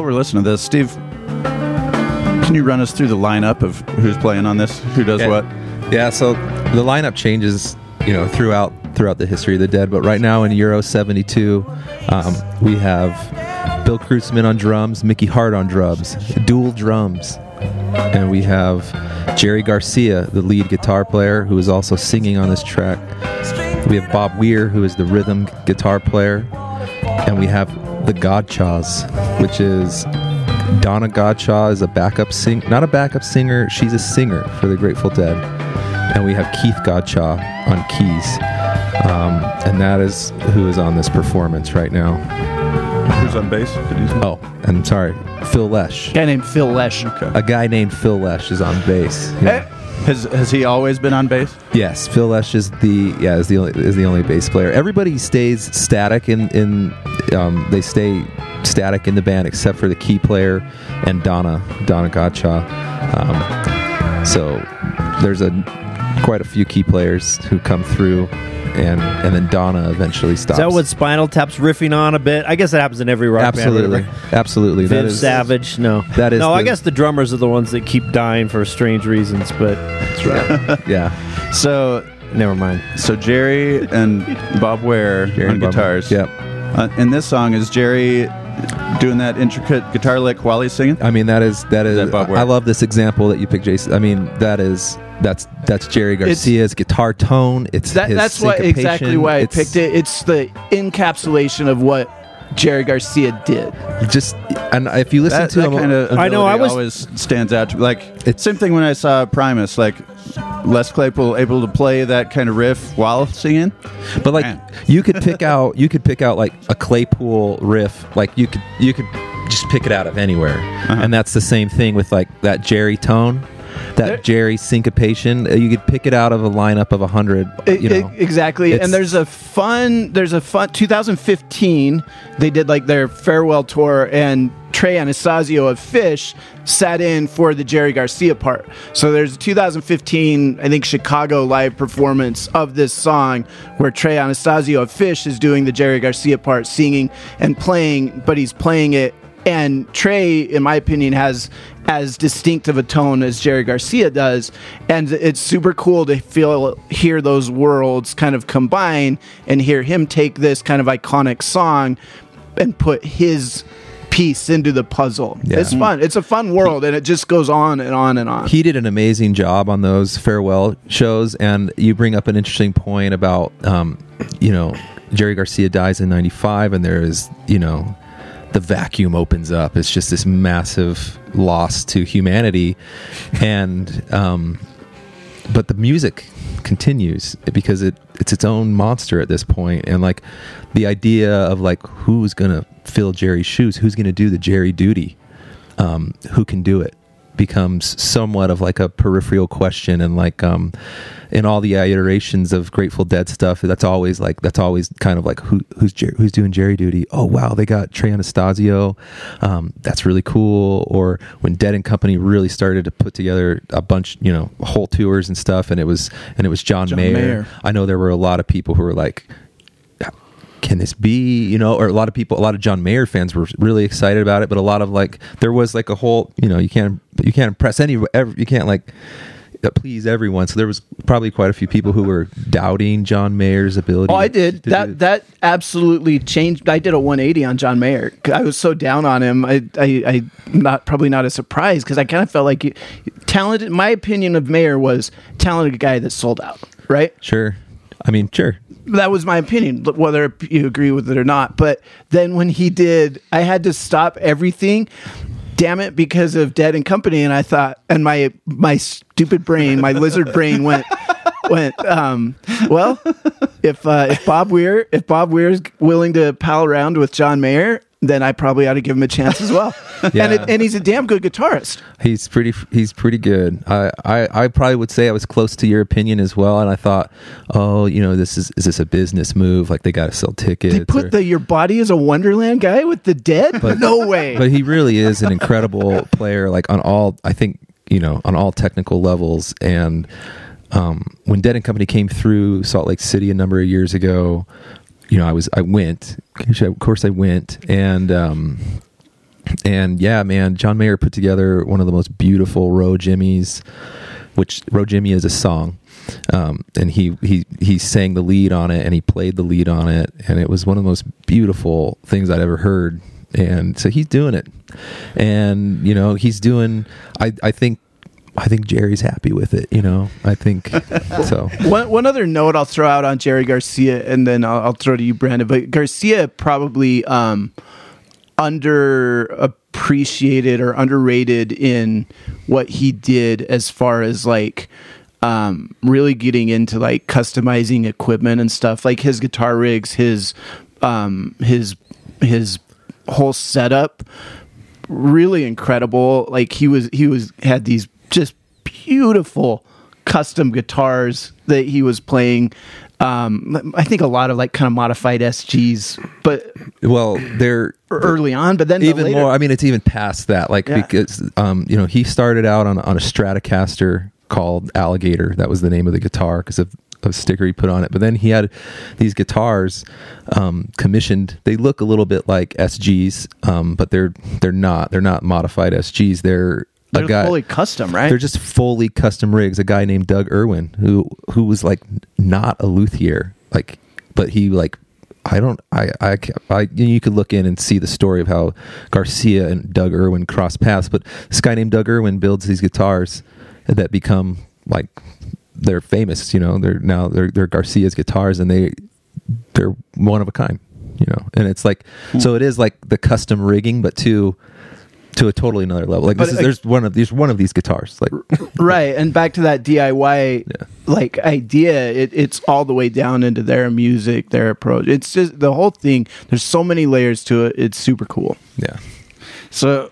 Listen to this, Steve. Can you run us through the lineup of who's playing on this? Who does yeah. what? Yeah. So the lineup changes, you know, throughout throughout the history of the Dead. But right now in Euro seventy-two, um, we have Bill Kreutzmann on drums, Mickey Hart on drums, dual drums, And we have Jerry Garcia, the lead guitar player, who is also singing on this track. We have Bob Weir, who is the rhythm guitar player. And we have the Godshaws, which is Donna Godshaw is a backup singer, not a backup singer, she's a singer for the Grateful Dead. And we have Keith Godshaw on keys. Um, and that is who is on this performance right now. Who's on bass? Did you say? Oh, and I'm sorry, Phil Lesh. A guy named Phil Lesh. Okay. A guy named Phil Lesh is on bass. Yeah. Hey. Has has he always been on bass? Yes, Phil Lesh is the yeah is the only, is the only bass player. Everybody stays static in in um, they stay static in the band except for the key player and Donna Donna Godshaw. Um, so there's a quite a few key players who come through, and and then Donna eventually stops. Is that what Spinal Tap's riffing on a bit? I guess that happens in every rock absolutely. band. Absolutely, absolutely. That is Savage. No, that is no. The, I guess the drummers are the ones that keep dying for strange reasons, but that's right. Yeah. yeah. So never mind. So Jerry and Bob Weir Jerry on Bob guitars. Weir. Yep. Uh, and this song is Jerry doing that intricate guitar lick while he's singing. I mean, that is that is. is that I love this example that you picked, Jason. I mean, that is. That's that's Jerry Garcia's it's, guitar tone. It's that, his that's what exactly why I it's, picked it. It's the encapsulation of what Jerry Garcia did. Just and if you listen that, to that him, kind of I know I was, always stands out. To, like it's, same thing when I saw Primus. Like Les Claypool able to play that kind of riff while singing, but like Man. you could pick out you could pick out like a Claypool riff. Like you could you could just pick it out of anywhere, uh-huh. and that's the same thing with like that Jerry tone. That there, Jerry syncopation, you could pick it out of a lineup of a hundred. You know. Exactly, it's, and there's a fun. There's a fun. twenty fifteen, they did like their farewell tour, and Trey Anastasio of Phish sat in for the Jerry Garcia part. So there's a two thousand fifteen, I think, Chicago live performance of this song where Trey Anastasio of Phish is doing the Jerry Garcia part, singing and playing, but he's playing it. And Trey, in my opinion, has as distinctive a tone as Jerry Garcia does, and it's super cool to feel hear those worlds kind of combine and hear him take this kind of iconic song and put his piece into the puzzle. Yeah. It's fun. It's a fun world, and it just goes on and on and on. He did an amazing job on those farewell shows, and you bring up an interesting point about, um, you know, Jerry Garcia dies in ninety-five, and there is, you know, the vacuum opens up. It's just this massive loss to humanity. And, um, but the music continues because it, it's its own monster at this point. And like the idea of like, who's going to fill Jerry's shoes, who's going to do the Jerry duty, um, who can do it becomes somewhat of like a peripheral question. And like, um, in all the iterations of Grateful Dead stuff, that's always like that's always kind of like who who's Jer- who's doing Jerry duty? Oh wow, they got Trey Anastasio, um, that's really cool. Or when Dead and Company really started to put together a bunch, you know, whole tours and stuff, and it was and it was John, John Mayer. Mayer. I know there were a lot of people who were like, can this be, you know, or a lot of people, a lot of John Mayer fans were really excited about it, but a lot of like there was like a whole, you know, you can't you can't impress any, every, you can't like. That please everyone. So there was probably quite a few people who were doubting John Mayer's ability. Oh, I did. To, to that that absolutely changed. I did a one eighty on John Mayer. I was so down on him. I, I, I not probably not a surprise because I kind of felt like he, talented. My opinion of Mayer was talented guy that sold out. Right? Sure. I mean, sure. That was my opinion, whether you agree with it or not. But then when he did, I had to stop everything. Damn it, because of Dead and Company, and I thought, and my my stupid brain, my lizard brain went went. Um, well, if uh, if Bob Weir if Bob Weir is willing to pal around with John Mayer, then I probably ought to give him a chance as well. Yeah. And it, and he's a damn good guitarist. He's pretty he's pretty good. I, I I probably would say I was close to your opinion as well. And I thought, oh, you know, this is is this a business move? Like they got to sell tickets. They put or, the Your Body Is a Wonderland guy with the Dead? But, no way. But he really is an incredible player. Like on all, I think you know, on all technical levels. And um, when Dead and Company came through Salt Lake City a number of years ago. You know, I was, I went, of course I went and, um, and yeah, man, John Mayer put together one of the most beautiful Row Jimmies, which Row Jimmy is a song. Um, and he, he, he sang the lead on it and he played the lead on it. And it was one of the most beautiful things I'd ever heard. And so he's doing it. And, you know, he's doing, I, I think, I think Jerry's happy with it, you know. I think so. One, one other note I'll throw out on Jerry Garcia, and then I'll, I'll throw to you, Brandon. But Garcia probably um, underappreciated or underrated in what he did as far as like um, really getting into like customizing equipment and stuff, like his guitar rigs, his um, his his whole setup. Really incredible. Like he was, he was had these just beautiful custom guitars that he was playing. Um, I think a lot of like kind of modified S Gs, but well, they're early on, but then even the later, more. I mean, it's even past that. Like yeah. because um, you know, he started out on on a Stratocaster called Alligator. That was the name of the guitar because of a sticker he put on it. But then he had these guitars um, commissioned. They look a little bit like S Gs, um, but they're they're not. They're not modified S Gs. They're They're a guy, fully custom, right? They're just fully custom rigs. A guy named Doug Irwin, who who was like not a luthier, like, but he like, I don't, I, I, I, you could look in and see the story of how Garcia and Doug Irwin cross paths. But this guy named Doug Irwin builds these guitars that become like they're famous. You know, they're now they're they're Garcia's guitars, and they they're one of a kind. You know, and it's like mm. so it is like the custom rigging, but too. To a totally another level. Like but this is, like, there's one of these, one of these guitars. Like right, and back to that D I Y yeah. like idea. It, it's all the way down into their music, their approach. It's just the whole thing. There's so many layers to it. It's super cool. Yeah. So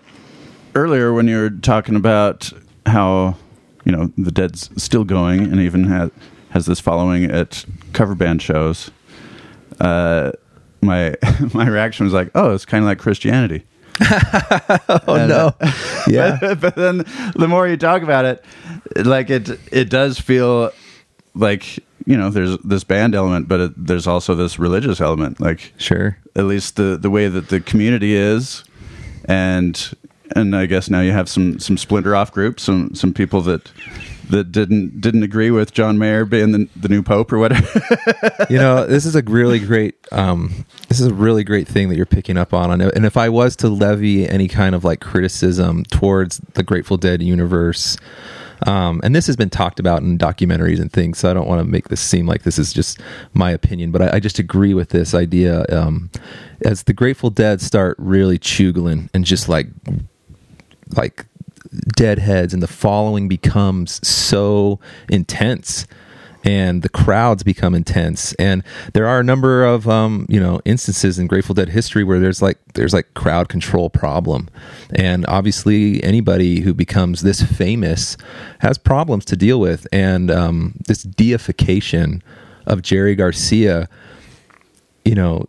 earlier when you were talking about how you know the Dead's still going and even has has this following at cover band shows, uh, my my reaction was like, oh, it's kind of like Christianity. oh and, no yeah but, but then the more you talk about it, like it it does feel like, you know, there's this band element, but it, there's also this religious element, like sure, at least the the way that the community is. And and I guess now you have some some splinter off groups, some some people that that didn't didn't agree with John Mayer being the, the new pope or whatever. You know, this is a really great um, this is a really great thing that you're picking up on. And if I was to levy any kind of like criticism towards the Grateful Dead universe, um, and this has been talked about in documentaries and things, so I don't want to make this seem like this is just my opinion, but I, I just agree with this idea. Um, as the Grateful Dead start really chuggling and just like like. deadheads, and the following becomes so intense and the crowds become intense, and there are a number of um you know instances in Grateful Dead history where there's like there's like crowd control problem, and obviously anybody who becomes this famous has problems to deal with. And um this deification of Jerry Garcia, you know,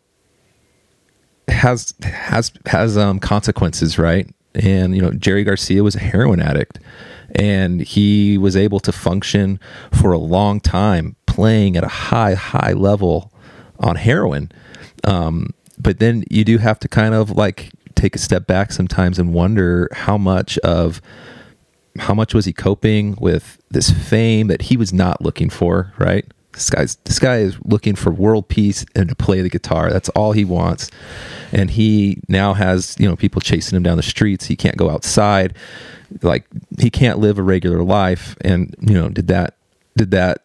has has has um consequences, right? And, you know, Jerry Garcia was a heroin addict, and he was able to function for a long time playing at a high, high level on heroin. Um, but then you do have to kind of like take a step back sometimes and wonder how much of how much was he coping with this fame that he was not looking for, right? This guy's this guy is looking for world peace and to play the guitar. That's all he wants. And he now has, you know, people chasing him down the streets. He can't go outside. Like, he can't live a regular life. And, you know, did that did that,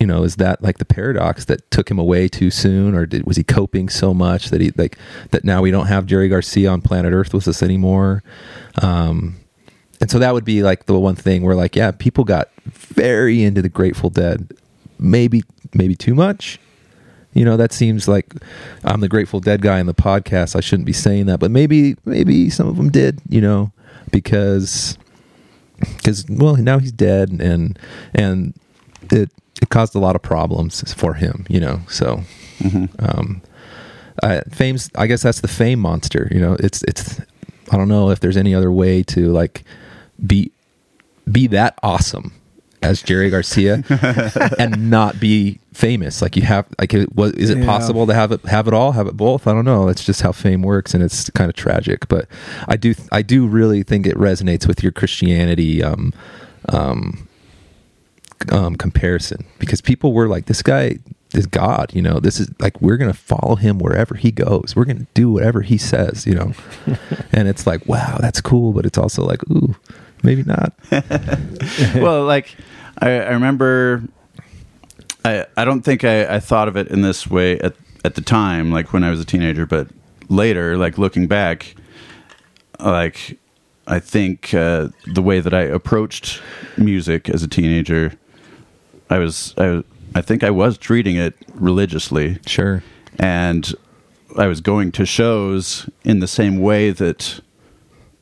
you know, is that like the paradox that took him away too soon, or did was he coping so much that he like that now we don't have Jerry Garcia on planet Earth with us anymore? Um and so that would be like the one thing where like, yeah, people got very into the Grateful Dead. Maybe, maybe too much. You know, that seems like I'm the Grateful Dead guy in the podcast. I shouldn't be saying that, but maybe, maybe some of them did. You know, because, because well, now he's dead, and and it it caused a lot of problems for him. You know, so mm-hmm. um, I, fame's. I guess that's the fame monster. You know, it's it's. I don't know if there's any other way to like be be that awesome as Jerry Garcia and not be famous. Like you have, like, it, what, is it yeah. possible to have it, have it all, have it both? I don't know. That's just how fame works, and it's kind of tragic. But I do, I do really think it resonates with your Christianity um, um, um, comparison, because people were like, "This guy, is God, you know. This is like, we're going to follow him wherever he goes. We're going to do whatever he says, you know. And it's like, wow, that's cool. But it's also like, ooh, maybe not. Well, like I, I remember, I, I don't think I, I thought of it in this way at, at the time, like when I was a teenager, but later, like looking back, like I think uh, the way that I approached music as a teenager, I was, I, I think I was treating it religiously. Sure. And I was going to shows in the same way that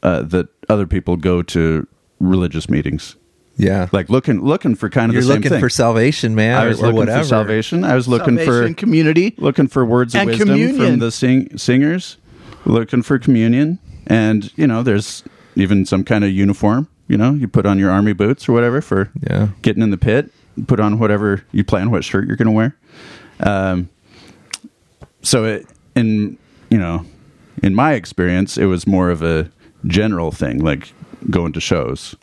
uh, that other people go to religious meetings. Yeah. Like looking looking for kind of You're the same thing. You're looking for salvation, man. I was or looking whatever. for salvation. I was looking salvation, for community. Looking for words of wisdom communion. from the sing- singers. Looking for communion. And, you know, there's even some kind of uniform, you know, you put on your army boots or whatever for yeah. getting in the pit. Put on whatever you plan, what shirt you're going to wear. Um, so, it, in you know, in my experience, it was more of a general thing, like going to shows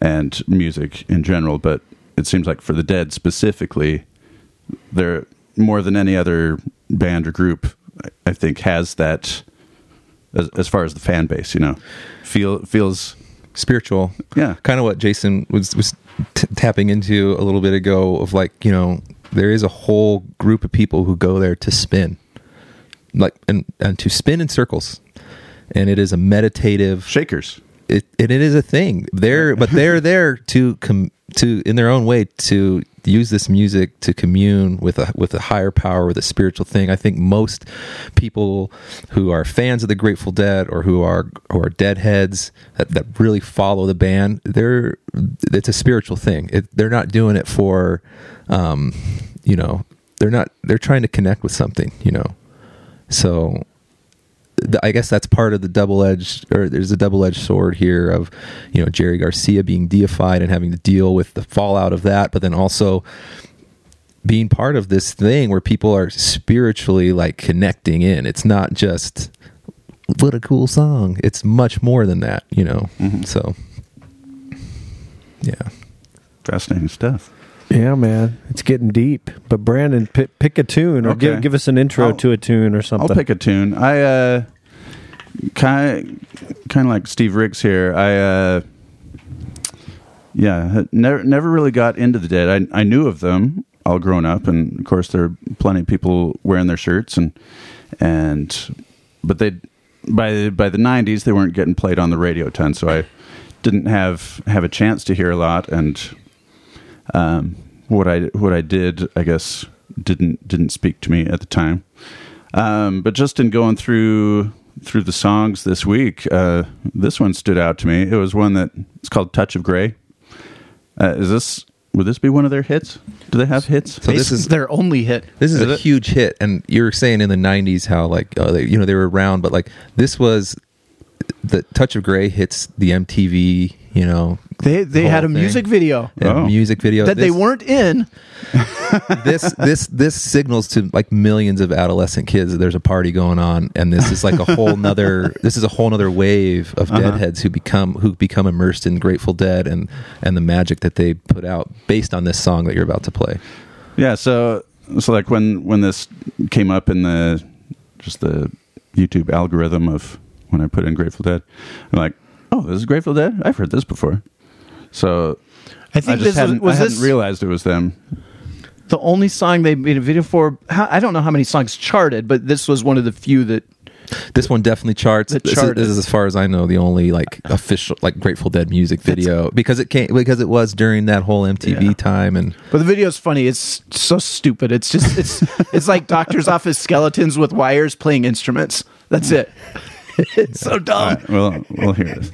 and music in general. But it seems like for the Dead specifically, they're more than any other band or group, I think, has that as, as far as the fan base. You know, feel feels spiritual. Yeah, kind of what Jason was was. T- tapping into a little bit ago of like, you know, there is a whole group of people who go there to spin, like, and, and to spin in circles, and it is a meditative shakers. It it, it is a thing there, but they're there to com- to in their own way to use this music to commune with a with a higher power, with a spiritual thing. I think most people who are fans of the Grateful Dead or who are who are Deadheads that, that really follow the band, they're it's a spiritual thing. It, they're not doing it for, um, you know, they're not they're trying to connect with something, you know. So I guess that's part of the double-edged, or there's a double-edged sword here of, you know, Jerry Garcia being deified and having to deal with the fallout of that, but then also being part of this thing where people are spiritually, like, connecting in. It's not just, what a cool song. It's much more than that, you know. Mm-hmm. So, yeah. Fascinating stuff. Yeah, man, it's getting deep. But Brandon, p- pick a tune, or okay. give, give us an intro I'll, to a tune or something. I'll pick a tune. I uh, kind kind of like Steve Ricks here. I uh, yeah, never never really got into the Dead. I I knew of them all grown up, and of course there are plenty of people wearing their shirts and and but they by by the nineties they weren't getting played on the radio ton, so I didn't have have a chance to hear a lot and. Um, what I what I did, I guess, didn't didn't speak to me at the time. Um, but just in going through through the songs this week, uh, this one stood out to me. It was one that it's called "Touch of Grey." Uh, is this would this be one of their hits? Do they have hits? So this, this is their only hit. This is, is a it? huge hit. And you were saying in the nineties how like uh, they, you know they were around, but like this was the "Touch of Grey" hits the M T V. You know, they they the had a thing. music video, oh. a music video that this, they weren't in. this this this signals to like millions of adolescent kids that there's a party going on, and this is like a whole nother. This is a whole nother wave of uh-huh. Deadheads who become who become immersed in Grateful Dead and and the magic that they put out based on this song that you're about to play. Yeah, so so like when when this came up in the just the YouTube algorithm of when I put in Grateful Dead, I'm like. Oh, this is Grateful Dead? I've heard this before. So I think I just this hadn't, was, was I this hadn't realized it was them. The only song they made a video for, I don't know how many songs charted, but this was one of the few that... This one definitely charts. This is, this is, as far as I know, the only like official like Grateful Dead music video it's, because it came because it was during that whole M T V yeah. time. And but the video's funny. It's so stupid. It's just it's it's like doctor's office skeletons with wires playing instruments. That's it. It's so dumb. Right, well, we'll hear this.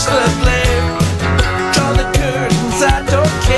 Slip, try the curtains, I don't care.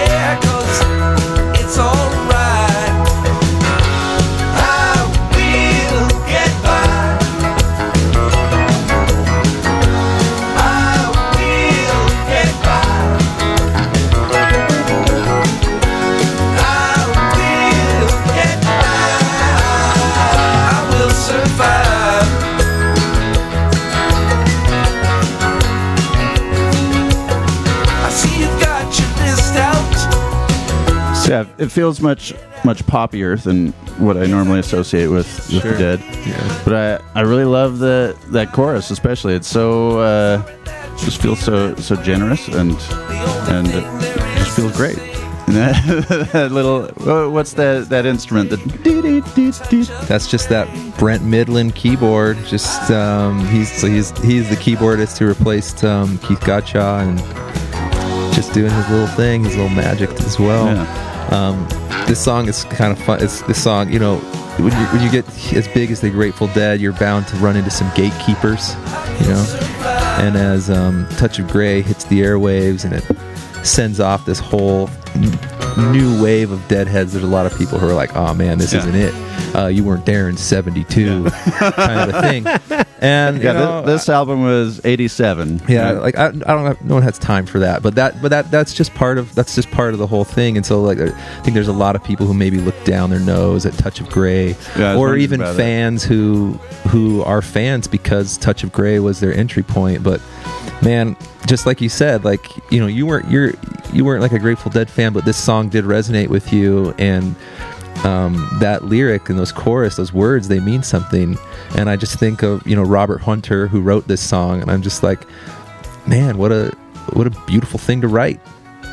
Yeah, it feels much much poppier than what I normally associate with, with sure. the Dead. Yeah. But I, I really love the that chorus especially. It's so uh, it just feels so so generous and and it just feels great. And that, that little oh, what's that that instrument? The that's just that Brent Midland keyboard. Just um, he's so he's he's the keyboardist who replaced um, Keith Gottschall and just doing his little thing, his little magic as well. Yeah. Um, this song is kind of fun. It's this song, you know, when you, when you get as big as the Grateful Dead, you're bound to run into some gatekeepers, you know. And as um, Touch of Grey hits the airwaves and it sends off this whole n- new wave of Deadheads, there's a lot of people who are like, oh man, this yeah. isn't it. Uh, you weren't there in seventy-two, yeah. kind of a thing. And yeah, know, this, this album was eighty-seven. Yeah, right? Like I, I don't have, no one has time for that. But that, but that, that's just part of that's just part of the whole thing. And so, like, I think there's a lot of people who maybe look down their nose at Touch of Grey, yeah, or even fans that. who who are fans because Touch of Grey was their entry point. But man, just like you said, like you know, you weren't you're you weren't like a Grateful Dead fan, but this song did resonate with you and. Um, that lyric and those chorus, those words, they mean something. And I just think of, you know, Robert Hunter, who wrote this song, and I'm just like, man, what a what a beautiful thing to write,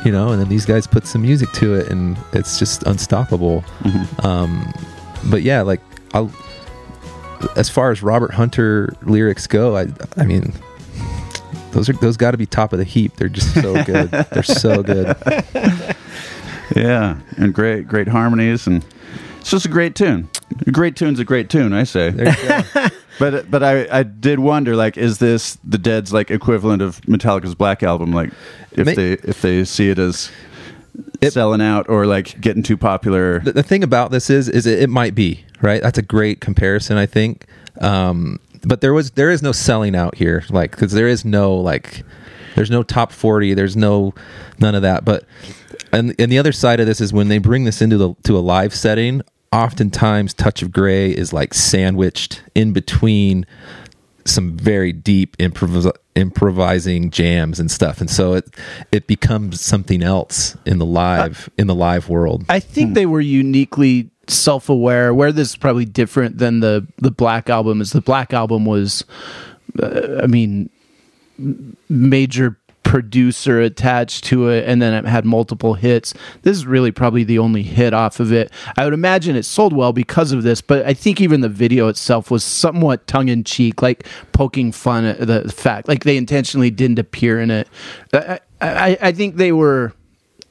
you know. And then these guys put some music to it, and it's just unstoppable. Mm-hmm. Um, but yeah, like I'll, as far as Robert Hunter lyrics go, I, I mean, those are those got to be top of the heap. They're just so good. They're so good. Yeah, and great great harmonies, and it's just a great tune. A great tune's a great tune, I say. There you go. But but I, I did wonder, like, is this the Dead's like equivalent of Metallica's Black Album? Like, if May- they if they see it as it, selling out or like getting too popular. The, the thing about this is, is it, it might be right. That's a great comparison, I think. Um, but there was there is no selling out here, like, because there is no like, there's no top forty, there's no none of that, but. And, and the other side of this is when they bring this into the to a live setting, oftentimes Touch of Grey is like sandwiched in between some very deep improvis- improvising jams and stuff, and so it it becomes something else in the live in the live world. I think they were uniquely self-aware. Where this is probably different than the the Black Album is the Black Album was, uh, I mean, major. Producer attached to it, and then it had multiple hits. This is really probably the only hit off of it. I would imagine it sold well because of this, but I think even the video itself was somewhat tongue-in-cheek, like poking fun at the fact, like they intentionally didn't appear in it. I, I, I think they were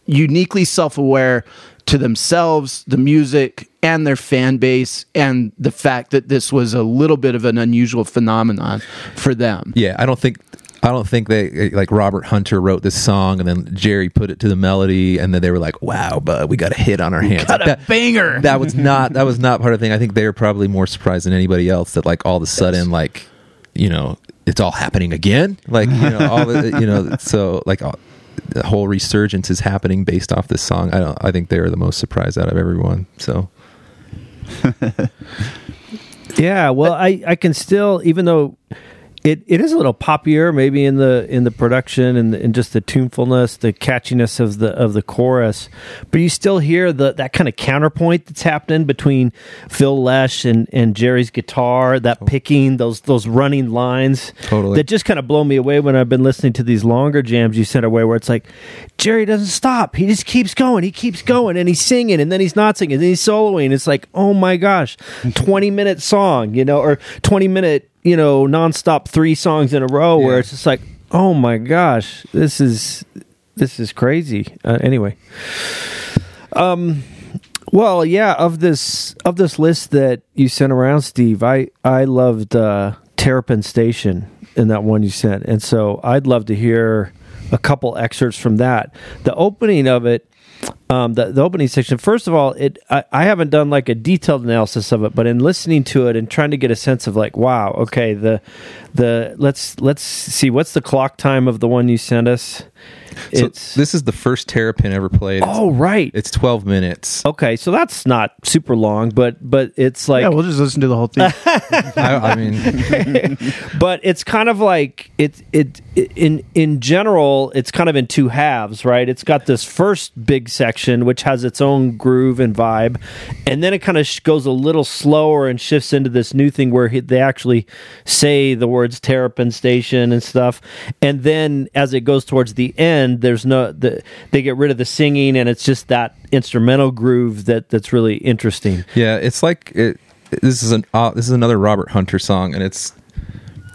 uniquely self-aware to themselves, the music, and their fan base, and the fact that this was a little bit of an unusual phenomenon for them. Yeah, I don't think... I don't think they, like Robert Hunter wrote this song and then Jerry put it to the melody and then they were like, wow, bud, we got a hit on our hands. Got like a that, banger. That was not, that was not part of the thing. I think they were probably more surprised than anybody else that like all of a sudden, yes. like, you know, it's all happening again. Like, you know, all the, you know, so like all, the whole resurgence is happening based off this song. I don't, I think they were the most surprised out of everyone. So. Yeah. Well, I, I can still, even though, It it is a little poppier, maybe in the in the production and, the, and just the tunefulness, the catchiness of the of the chorus. But you still hear the that kind of counterpoint that's happening between Phil Lesh and, and Jerry's guitar, that picking, those those running lines totally. That just kind of blow me away when I've been listening to these longer jams you sent away, where it's like Jerry doesn't stop, he just keeps going, he keeps going, and he's singing, and then he's not singing, and then he's soloing. It's like, oh my gosh, twenty minute song, you know, or twenty minute. You know, nonstop three songs in a row, yeah. Where it's just like, oh my gosh, this is this is crazy. Uh, anyway, um, well, yeah, of this of this list that you sent around, Steve, I I loved uh, Terrapin Station in that one you sent, and so I'd love to hear a couple excerpts from that. The opening of it. Um, the, the opening section, first of all, it I, I haven't done like a detailed analysis of it, but in listening to it and trying to get a sense of like, wow, okay, the the let's let's see what's the clock time of the one you sent us. So it's, this is the first Terrapin ever played. It's, oh, right. It's twelve minutes. Okay, so that's not super long, but but it's like... Yeah, we'll just listen to the whole thing. I, I mean... But it's kind of like, it, it it in in general, it's kind of in two halves, right? It's got this first big section, which has its own groove and vibe, and then it kind of sh- goes a little slower and shifts into this new thing where he, they actually say the words Terrapin Station and stuff, and then as it goes towards the end, there's no the, they get rid of the singing and it's just that instrumental groove that that's really interesting. Yeah, it's like it, this is an uh, this is another Robert Hunter song, and it's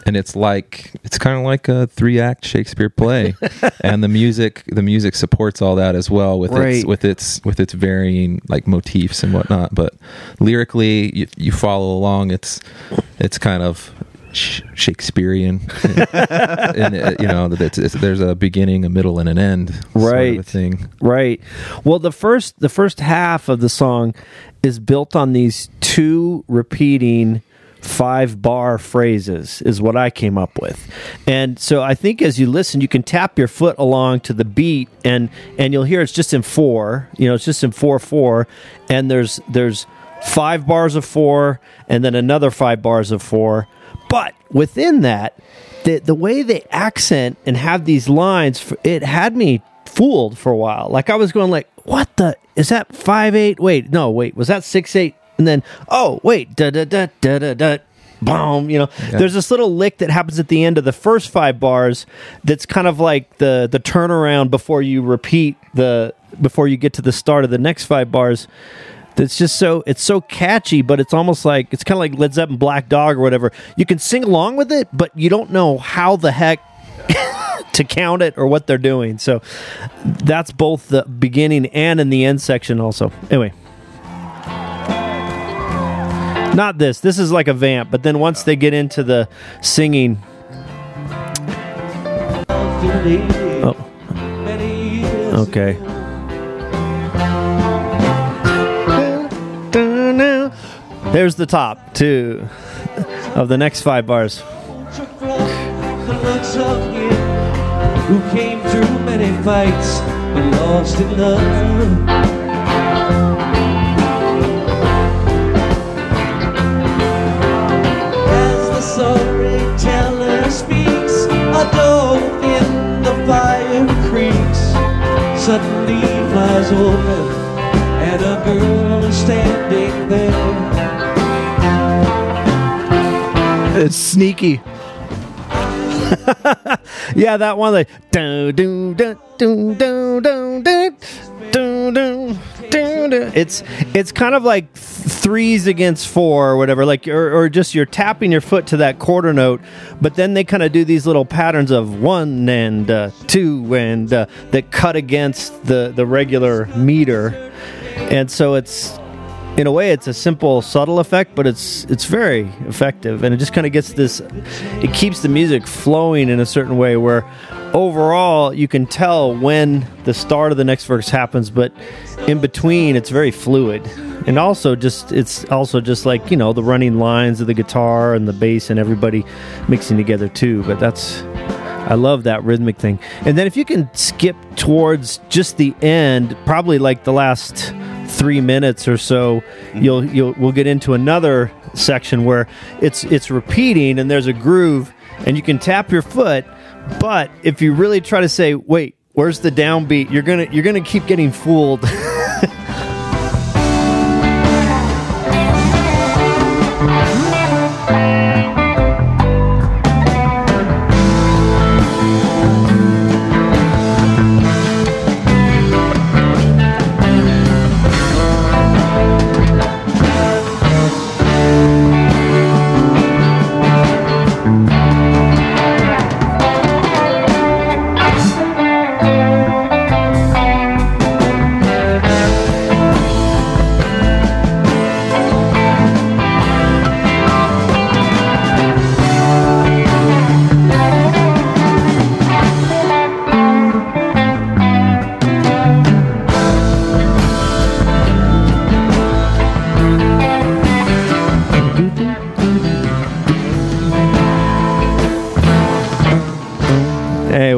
and it's like it's kind of like a three act Shakespeare play, and the music the music supports all that as well with right. its with its with its varying like motifs and whatnot. But lyrically, you, you follow along. It's it's kind of Shakespearean, and, and you know, it's, it's, there's a beginning, a middle, and an end, right? Sort of thing, right? Well, the first, the first half of the song is built on these two repeating five-bar phrases, is what I came up with, and so I think as you listen, you can tap your foot along to the beat, and and you'll hear it's just in four, you know, it's just in four four, and there's there's five bars of four, and then another five bars of four. But within that, the the way they accent and have these lines, it had me fooled for a while. Like I was going like, what the, is that five, eight? Wait, no, wait, was that six, eight? And then, oh, wait, da, da, da, da, da, da. Boom, you know, yeah. There's this little lick that happens at the end of the first five bars that's kind of like the the turnaround before you repeat the, before you get to the start of the next five bars. It's just so, it's so catchy, but it's almost like, it's kind of like Led Zeppelin Black Dog or whatever. You can sing along with it, but you don't know how the heck to count it or what they're doing. So that's both the beginning and in the end section also. Anyway. Not this. This is like a vamp, but then once they get into the singing. Oh. Okay. There's the top two of the next five bars. Suddenly flies over, and a girl is standing there. It's sneaky. Yeah, that one like do do do do do do do do do. It's it's kind of like threes against four or whatever, like or, or just you're tapping your foot to that quarter note, but then they kind of do these little patterns of one and uh, two and uh, that cut against the the regular meter, and so it's. In a way, it's a simple, subtle effect, but it's it's very effective, and it just kind of gets this. It keeps the music flowing in a certain way, where overall you can tell when the start of the next verse happens, but in between it's very fluid, and also just it's also just like you know the running lines of the guitar and the bass and everybody mixing together too. But that's. I love that rhythmic thing. And then if you can skip towards just the end, probably like the last three minutes or so, you'll you'll we'll get into another section where it's it's repeating and there's a groove and you can tap your foot, but if you really try to say, wait, where's the downbeat? You're gonna you're gonna keep getting fooled.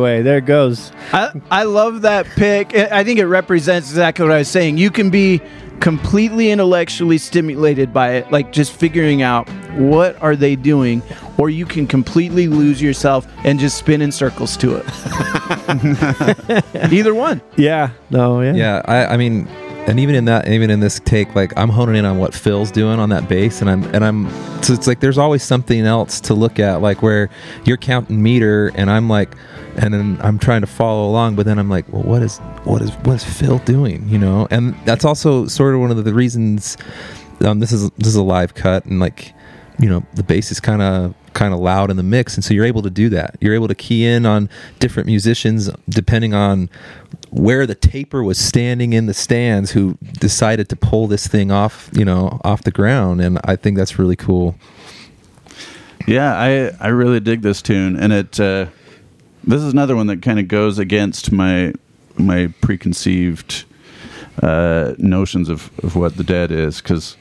anyway, there it goes. I, I love that pick. I think it represents exactly what I was saying. You can be completely intellectually stimulated by it, like just figuring out what are they doing, or you can completely lose yourself and just spin in circles to it. Either one. Yeah. No. Yeah. Yeah. I, I mean, and even in that, even in this take, like I'm honing in on what Phil's doing on that bass, and I'm and I'm. So it's like there's always something else to look at, like where you're counting meter, and I'm like, and then I'm trying to follow along, but then I'm like, well, what is what is what is Phil doing? You know, and that's also sort of one of the reasons. Um, this is this is a live cut, and like. You know, the bass is kind of kind of loud in the mix, and so you're able to do that. You're able to key in on different musicians depending on where the taper was standing in the stands, who decided to pull this thing off, you know, off the ground. And I think that's really cool. Yeah, I I really dig this tune, and it uh, this is another one that kind of goes against my my preconceived uh, notions of of what the Dead is, because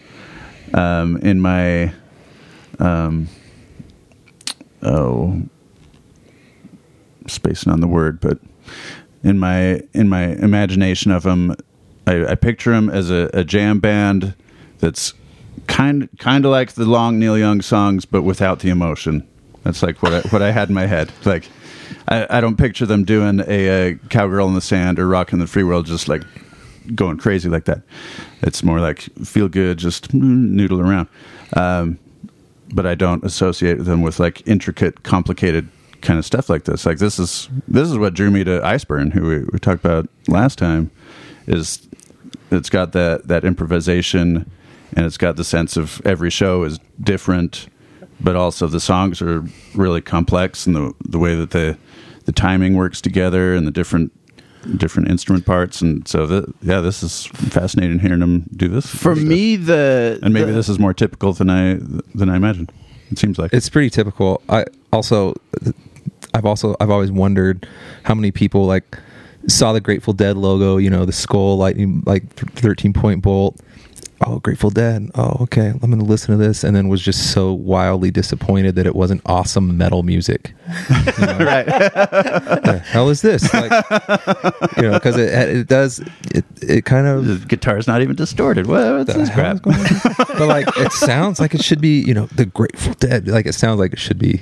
um, in my Um, oh, spacing on the word, but in my in my imagination of him, I, I picture him as a, a jam band that's kind kind of like the long Neil Young songs, but without the emotion. That's like what I, what I had in my head. Like I, I don't picture them doing a, a Cowgirl in the Sand or Rockin' the Free World, just like going crazy like that. It's more like feel good, just noodle around. Um, but I don't associate them with like intricate, complicated kind of stuff like this. Like this is, this is what drew me to Iceburn, who we, we talked about last time, is it's got that, that improvisation, and it's got the sense of every show is different, but also the songs are really complex, and the, the way that the, the timing works together and the different, different instrument parts, and so the, yeah, this is fascinating hearing them do this. For me, stuff. the and maybe the, this is more typical than I than I imagined. It seems like it's pretty typical. I also, I've also, I've always wondered how many people like saw the Grateful Dead logo, you know, the skull, lightning, like thirteen point bolt. Oh, Grateful Dead. Oh, okay. I'm going to listen to this, and then was just so wildly disappointed that it wasn't awesome metal music. You know? Right? What the hell is this? Like, you know, because it it does it it kind of the guitar's not even distorted. Well, it's this crap. But like, it sounds like it should be. You know, the Grateful Dead. Like, it sounds like it should be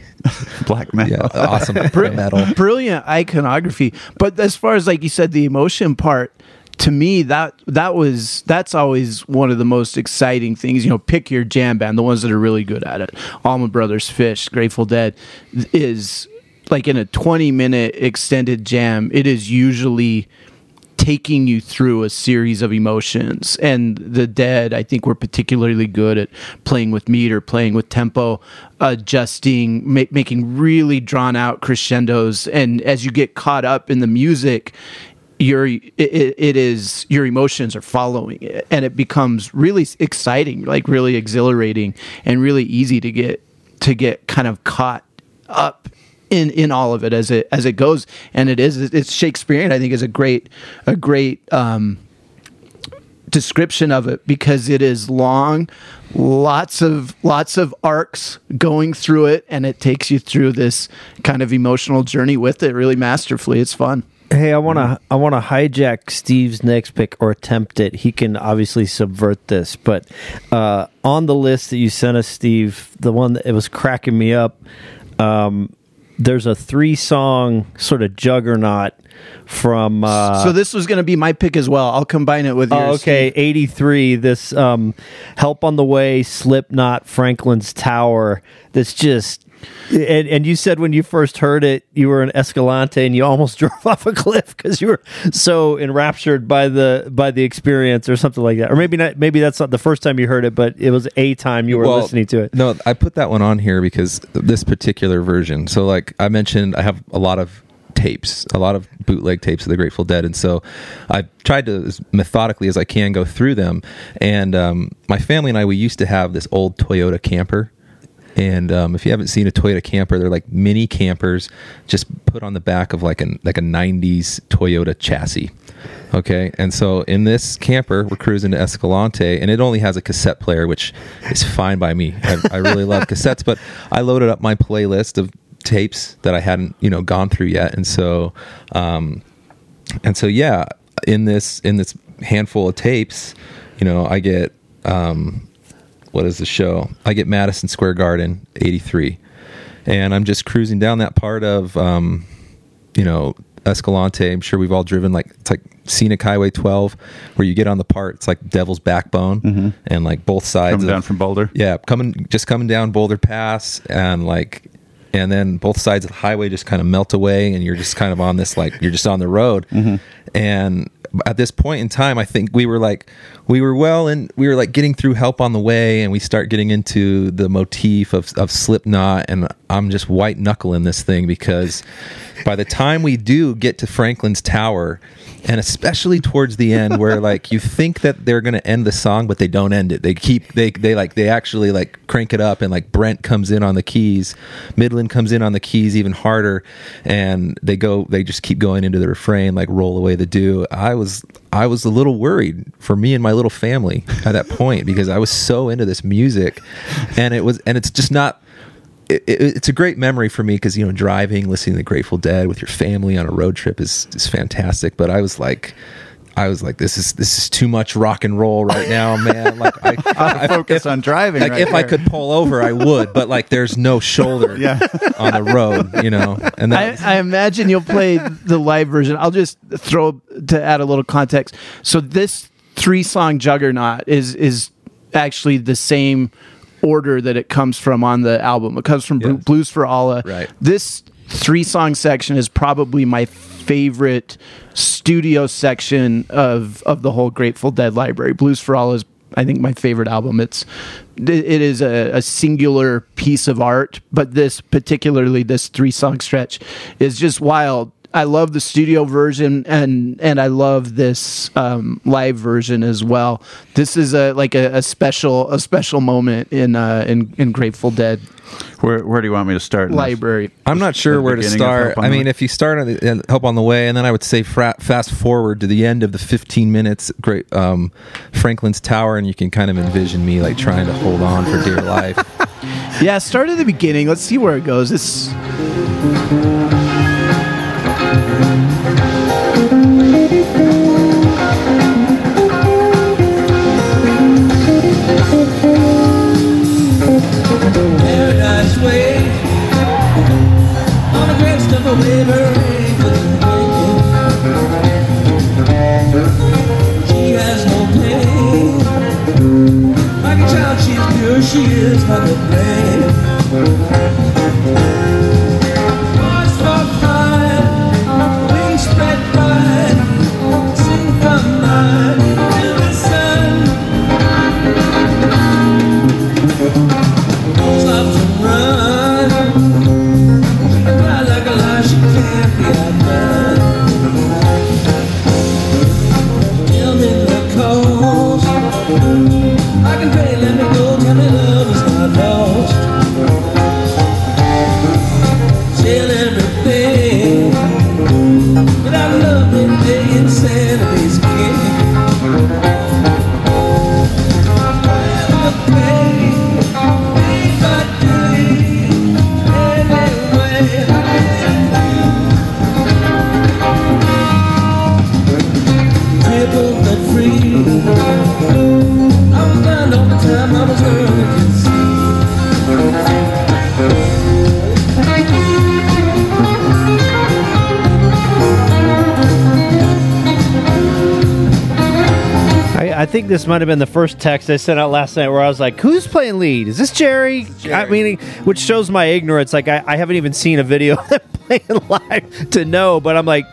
black metal. Yeah, awesome Br- metal. Brilliant iconography. But as far as like you said, the emotion part. To me, that that was that's always one of the most exciting things. You know, pick your jam band, the ones that are really good at it. Allman Brothers, Phish, Grateful Dead, is like in a twenty-minute extended jam. It is usually taking you through a series of emotions. And the Dead, I think, were particularly good at playing with meter, playing with tempo, adjusting, ma- making really drawn-out crescendos. And as you get caught up in the music, your it, it is your emotions are following it, and it becomes really exciting, like really exhilarating, and really easy to get to get kind of caught up in, in all of it as it as it goes. And it is it's Shakespearean. I think is a great a great um, description of it, because it is long, lots of lots of arcs going through it, and it takes you through this kind of emotional journey with it really masterfully. It's fun. Hey, I want to I want to hijack Steve's next pick, or attempt it. He can obviously subvert this, but uh, on the list that you sent us, Steve, the one that it was cracking me up, um, there's a three-song sort of juggernaut from... Uh, so this was going to be my pick as well. I'll combine it with yours. Oh, okay, Steve. eighty-three, this um, Help on the Way, Slipknot, Franklin's Tower, that's just... And, and you said when you first heard it, you were in Escalante and you almost drove off a cliff because you were so enraptured by the by the experience or something like that. Or maybe not. Maybe that's not the first time you heard it, but it was a time you were well, listening to it. No, I put that one on here because this particular version. So like I mentioned, I have a lot of tapes, a lot of bootleg tapes of the Grateful Dead. And so I tried to, as methodically as I can, go through them. And um, my family and I, we used to have this old Toyota camper. And um, if you haven't seen a Toyota camper, they're like mini campers, just put on the back of like an like a nineties Toyota chassis. Okay, and so in this camper, we're cruising to Escalante, and it only has a cassette player, which is fine by me. I, I really love cassettes, but I loaded up my playlist of tapes that I hadn't, you know, gone through yet. And so, um, and so, yeah, in this, in this handful of tapes, you know, I get, um, what is the show? I get Madison Square Garden, eighty-three. And I'm just cruising down that part of, um, you know, Escalante. I'm sure we've all driven, like, it's like scenic highway twelve, where you get on the part, it's like Devil's Backbone, mm-hmm. and like both sides coming of, down from Boulder. Yeah. Coming, just coming down Boulder Pass, and like, and then both sides of the highway just kind of melt away, and you're just kind of on this, like, you're just on the road. Mm-hmm. And at this point in time, I think we were like, we were well in, we were like getting through Help on the Way, and we start getting into the motif of, of Slipknot, and I'm just white knuckling this thing, because by the time we do get to Franklin's Tower, and especially towards the end where like you think that they're going to end the song, but they don't end it. They keep, they, they like, they actually like crank it up, and like Brent comes in on the keys, Midland comes in on the keys even harder, and they go, they just keep going into the refrain, like Roll Away the Dew. I was I was a little worried for me and my little family at that point, because I was so into this music, and it was, and it's just not, it, it, it's a great memory for me, because, you know, driving, listening to the Grateful Dead with your family on a road trip is, is fantastic. But I was like, I was like, this is, this is too much rock and roll right now, man. Like, I, I, I focus if, on driving. Like, right if there. I could pull over, I would, but like, there's no shoulder yeah. on the road, you know? And I, I imagine you'll play the live version. I'll just throw to add a little context. So this three song juggernaut is, is actually the same order that it comes from on the album. It comes from yes. Blues for Allah. Right. This three song section is probably my favorite studio section of of the whole Grateful Dead library. Blues for All is, I think, my favorite album. It's it is a, a singular piece of art, but this particularly this three song stretch is just wild. I love the studio version, and and I love this um, live version as well. This is a like a, a special a special moment in uh, in in Grateful Dead. Where where do you want me to start? Library. This? I'm not sure where to start. I mean, if you start on the, Help on the Way, and then I would say fra- fast forward to the end of the fifteen minutes, great um, Franklin's Tower, and you can kind of envision me like trying to hold on for dear life. Yeah, start at the beginning. Let's see where it goes. It's. Paradise Way on the crest of a river. She has no pain. Like a child, she's pure. She is like a flame. I think this might have been the first text I sent out last night where I was like, who's playing lead? Is this Jerry? Jerry. I mean, which shows my ignorance. Like, I, I haven't even seen a video of them playing live to know, but I'm like,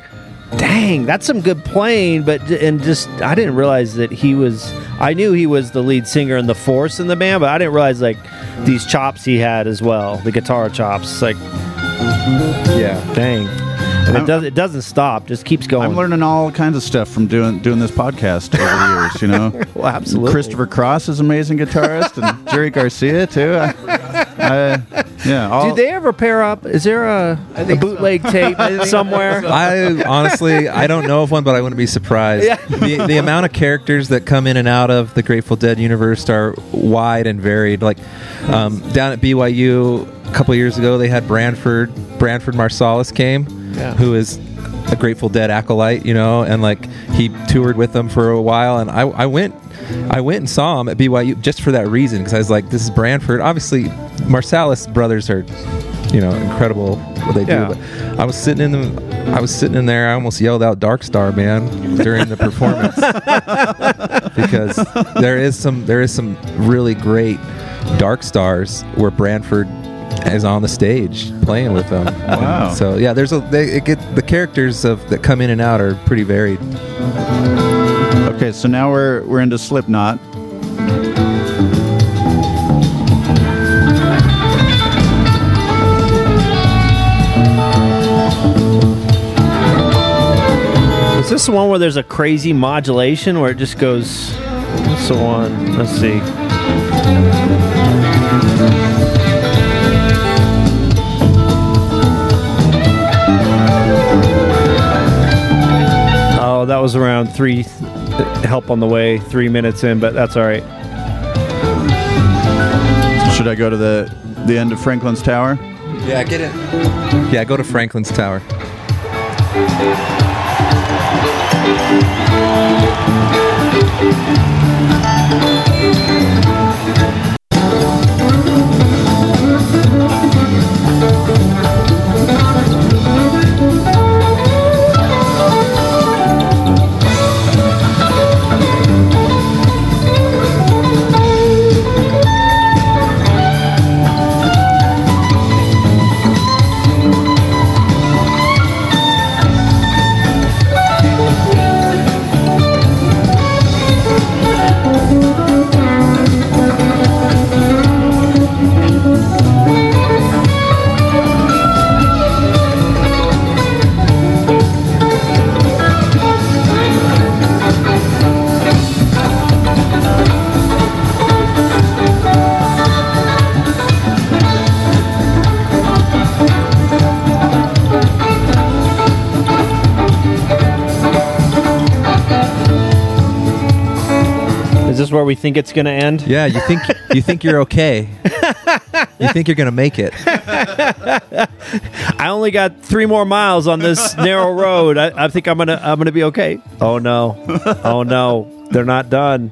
dang, that's some good playing. But, and just, I didn't realize that he was, I knew he was the lead singer and the force in the band, but I didn't realize, like, these chops he had as well, the guitar chops. Like, yeah, dang. And it doesn't. It doesn't stop. Just keeps going. I'm learning all kinds of stuff from doing doing this podcast over the years. You know, well, absolutely. Christopher Cross is an amazing guitarist, and Jerry Garcia too. I, I, Yeah. I'll, Did they ever pair up? Is there a, a bootleg so. tape somewhere? I honestly, I don't know of one, but I wouldn't be surprised. Yeah. The, the amount of characters that come in and out of the Grateful Dead universe are wide and varied. Like um, down at B Y U a couple years ago, they had Branford. Branford Marsalis came, yeah. who is a Grateful Dead acolyte, you know, and like he toured with them for a while, and I, I went I went and saw him at B Y U just for that reason, because I was like, this is Branford. Obviously, Marsalis brothers are, you know, incredible what they yeah. do. But I was sitting in the, I was sitting in there. I almost yelled out "Dark Star," man, during the performance, because there is some there is some really great Dark Stars where Branford is on the stage playing with them. Wow! And so yeah, there's a they it get the characters of that come in and out are pretty varied. Okay, so now we're we're into Slipknot. Is this the one where there's a crazy modulation where it just goes? What's the one? Let's see. Oh, that was around three. Th- Help on the Way, three minutes in, but that's all right. Should I go to the the end of Franklin's Tower? Yeah, get it. Yeah, go to Franklin's Tower. Where we think it's going to end. Yeah, you think you think you're okay. You think you're going to make it. I only got three more miles on this narrow road. I, I think I'm gonna I'm gonna be okay. Oh no! Oh no! They're not done.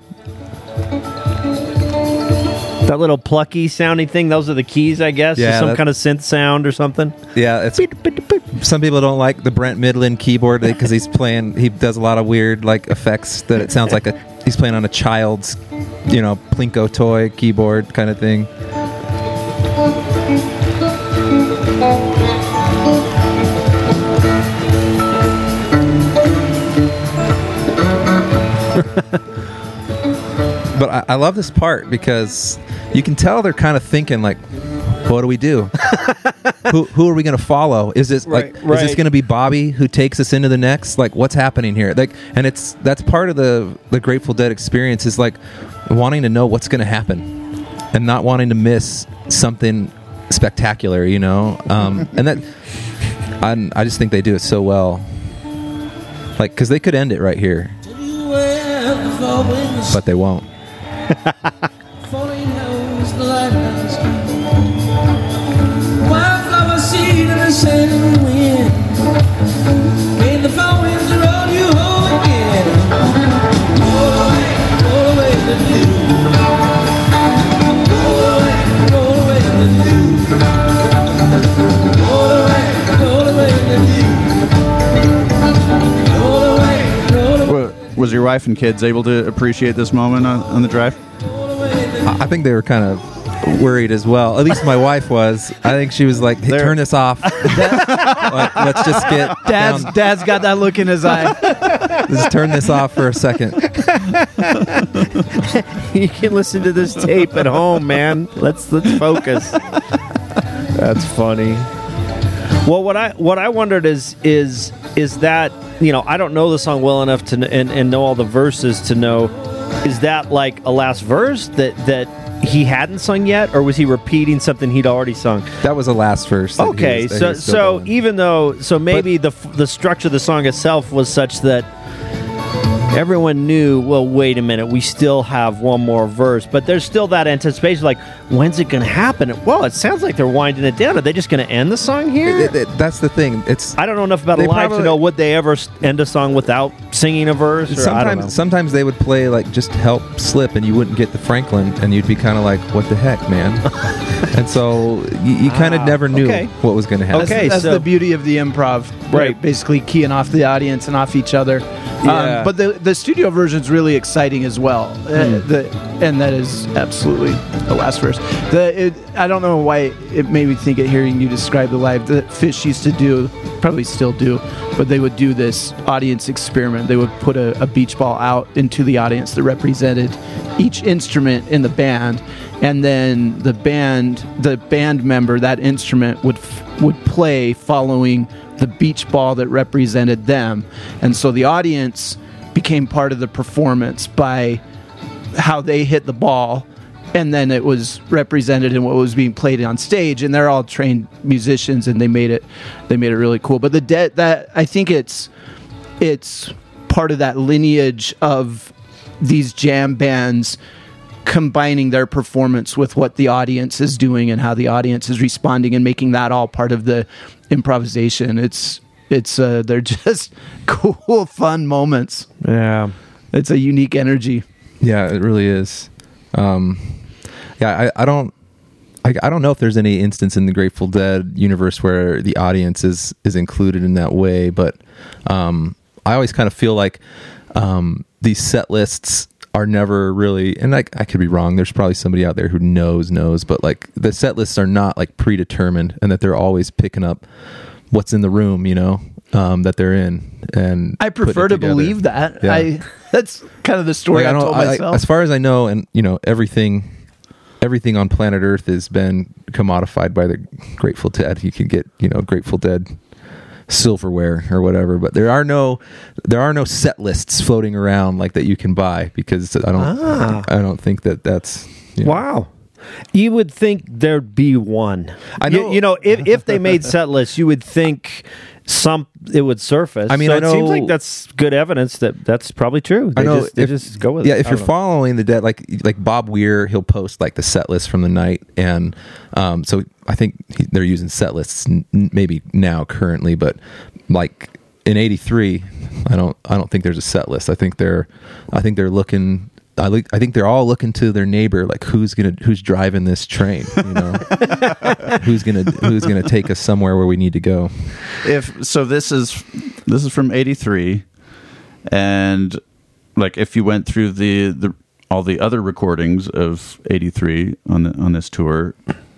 That little plucky sounding thing. Those are the keys, I guess. Yeah, some kind of synth sound or something. Yeah, it's. Beep, beep, beep. Some people don't like the Brent Midland keyboard because he's playing. He does a lot of weird like effects that it sounds like a. He's playing on a child's, you know, Plinko toy keyboard kind of thing. But I, I love this part because you can tell they're kind of thinking like, what do we do? who who are we going to follow? Is this right, like right. is this going to be Bobby who takes us into the next? Like, what's happening here? Like, and it's that's part of the the Grateful Dead experience is like wanting to know what's going to happen and not wanting to miss something spectacular, you know. Um, and that I I just think they do it so well. Like, because they could end it right here, but they won't. Was your wife and kids able to appreciate this moment on, on the drive? I think they were kind of worried as well. At least my wife was. I think she was like, hey, turn this off. Like, let's just get Dad's down. Dad's got that look in his eye. Just turn this off for a second. You can listen to this tape at home, man. Let's let's focus. That's funny. Well, what I what I wondered is is is that, you know, I don't know the song well enough to and, and know all the verses to know, is that like a last verse that that he hadn't sung yet, or was he repeating something he'd already sung? That was the last verse. Okay, was, so so going. Even though, so maybe but, the the structure of the song itself was such that everyone knew, well, wait a minute, we still have one more verse, but there's still that anticipation, like, when's it going to happen? Well, it sounds like they're winding it down. Are they just going to end the song here? It, it, it, that's the thing. It's I don't know enough about live to know would they ever end a song without singing a verse. Or, sometimes, I don't know. Sometimes they would play, like, just Help Slip, and you wouldn't get the Franklin, and you'd be kind of like, what the heck, man? And so you, you kind of ah, never knew okay. what was going to happen. Okay, that's that's so, the beauty of the improv, right? Basically keying off the audience and off each other. Yeah. Um, but the the studio version is really exciting as well. Mm. Uh, the, and that is absolutely the last verse. The it, I don't know why it made me think of hearing you describe the live. The Phish used to do, probably still do, but they would do this audience experiment. They would put a, a beach ball out into the audience that represented each instrument in the band, and then the band, the band member, that instrument would f- would play following the beach ball that represented them. And so the audience became part of the performance by how they hit the ball, and then it was represented in what was being played on stage, and they're all trained musicians, and they made it they made it really cool. But the dead that I think it's it's part of that lineage of these jam bands combining their performance with what the audience is doing and how the audience is responding, and making that all part of the improvisation. It's it's uh, they're just cool, fun moments. Yeah, it's a unique energy. Yeah, it really is. Um, yeah, I, I don't I, I don't know if there's any instance in the Grateful Dead universe where the audience is is included in that way, but um, I always kind of feel like um, these set lists are never really, and I, I could be wrong, there's probably somebody out there who knows knows but like the set lists are not like predetermined, and that they're always picking up what's in the room, you know, um that they're in. And I prefer to believe that. Yeah. I that's kind of the story like, I, I told I, myself I, as far as I know. And you know, everything everything on planet Earth has been commodified by the Grateful Dead. You can get, you know, Grateful Dead silverware or whatever, but there are no there are no set lists floating around like that you can buy, because I don't ah. I don't think that that's you know. Wow. You would think there'd be one. I know. You, you know, if if they made set lists, you would think some it would surface. I mean, so I know, it seems like that's good evidence that that's probably true. They I know. Just, they if, just go with yeah, it. Yeah, if you're know. following the Dead, like like Bob Weir, he'll post like the set list from the night, and um, so I think he, they're using set lists n- maybe now currently, but like in eighty-three, I don't I don't think there's a set list. I think they're I think they're looking. I, look, I think they're all looking to their neighbor, like who's gonna who's driving this train, you know, who's gonna who's gonna take us somewhere where we need to go. If so, this is this is from eighty-three, and like if you went through the, the all the other recordings of eighty-three on the, on this tour,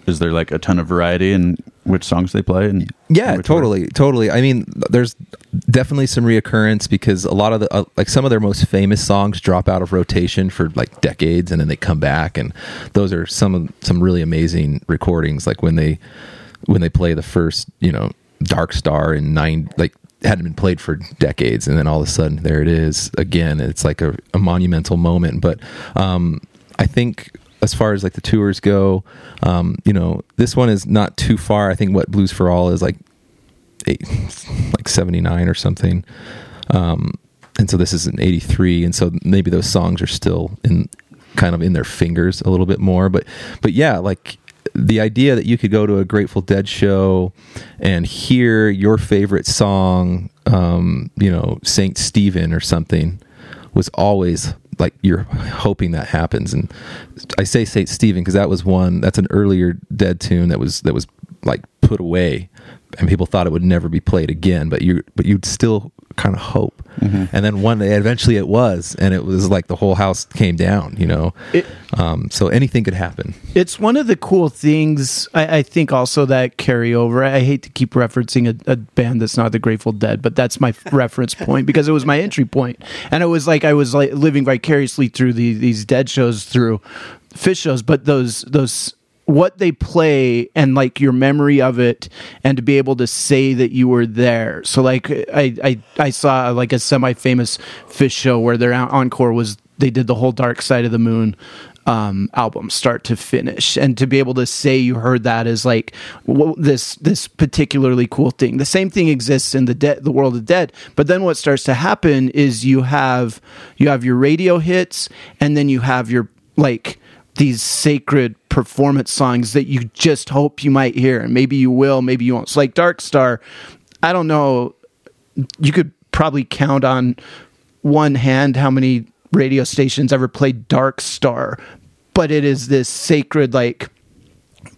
is there like a ton of variety in which songs they play? And yeah, totally, order? totally. I mean, there's definitely some reoccurrence, because a lot of the, uh, like some of their most famous songs drop out of rotation for like decades, and then they come back. And those are some of some really amazing recordings. Like when they, when they play the first, you know, Dark Star in nine, like hadn't been played for decades. And then all of a sudden there it is again. It's like a, a monumental moment. But um, I think, as far as like the tours go, um, you know, this one is not too far. I think What Blues for All is like eight, like seventy-nine or something, um, and so this is an eighty-three, and so maybe those songs are still in kind of in their fingers a little bit more. But but yeah, like the idea that you could go to a Grateful Dead show and hear your favorite song, um, you know, Saint Stephen or something, was always like you're hoping that happens. And I say Saint Stephen because that was one that's an earlier Dead tune that was that was like put away, and people thought it would never be played again, but you but you'd still kind of hope. Mm-hmm. And then one day eventually it was, and it was like the whole house came down, you know. It, um so anything could happen. It's one of the cool things I, I think also that carry over. I hate to keep referencing a, a band that's not the Grateful Dead, but that's my reference point, because it was my entry point. And it was like I was like living vicariously through the, these Dead shows, through Phish shows, but those those what they play and like your memory of it, and to be able to say that you were there. So like I I, I saw like a semi-famous Phish show where their encore was, they did the whole Dark Side of the Moon um, album start to finish, and to be able to say you heard that is like w- this this particularly cool thing. The same thing exists in the de- the world of Dead, but then what starts to happen is you have you have your radio hits, and then you have your like these sacred performance songs that you just hope you might hear, and maybe you will, maybe you won't. It's like Dark Star. I don't know. You could probably count on one hand how many radio stations ever played Dark Star, but it is this sacred like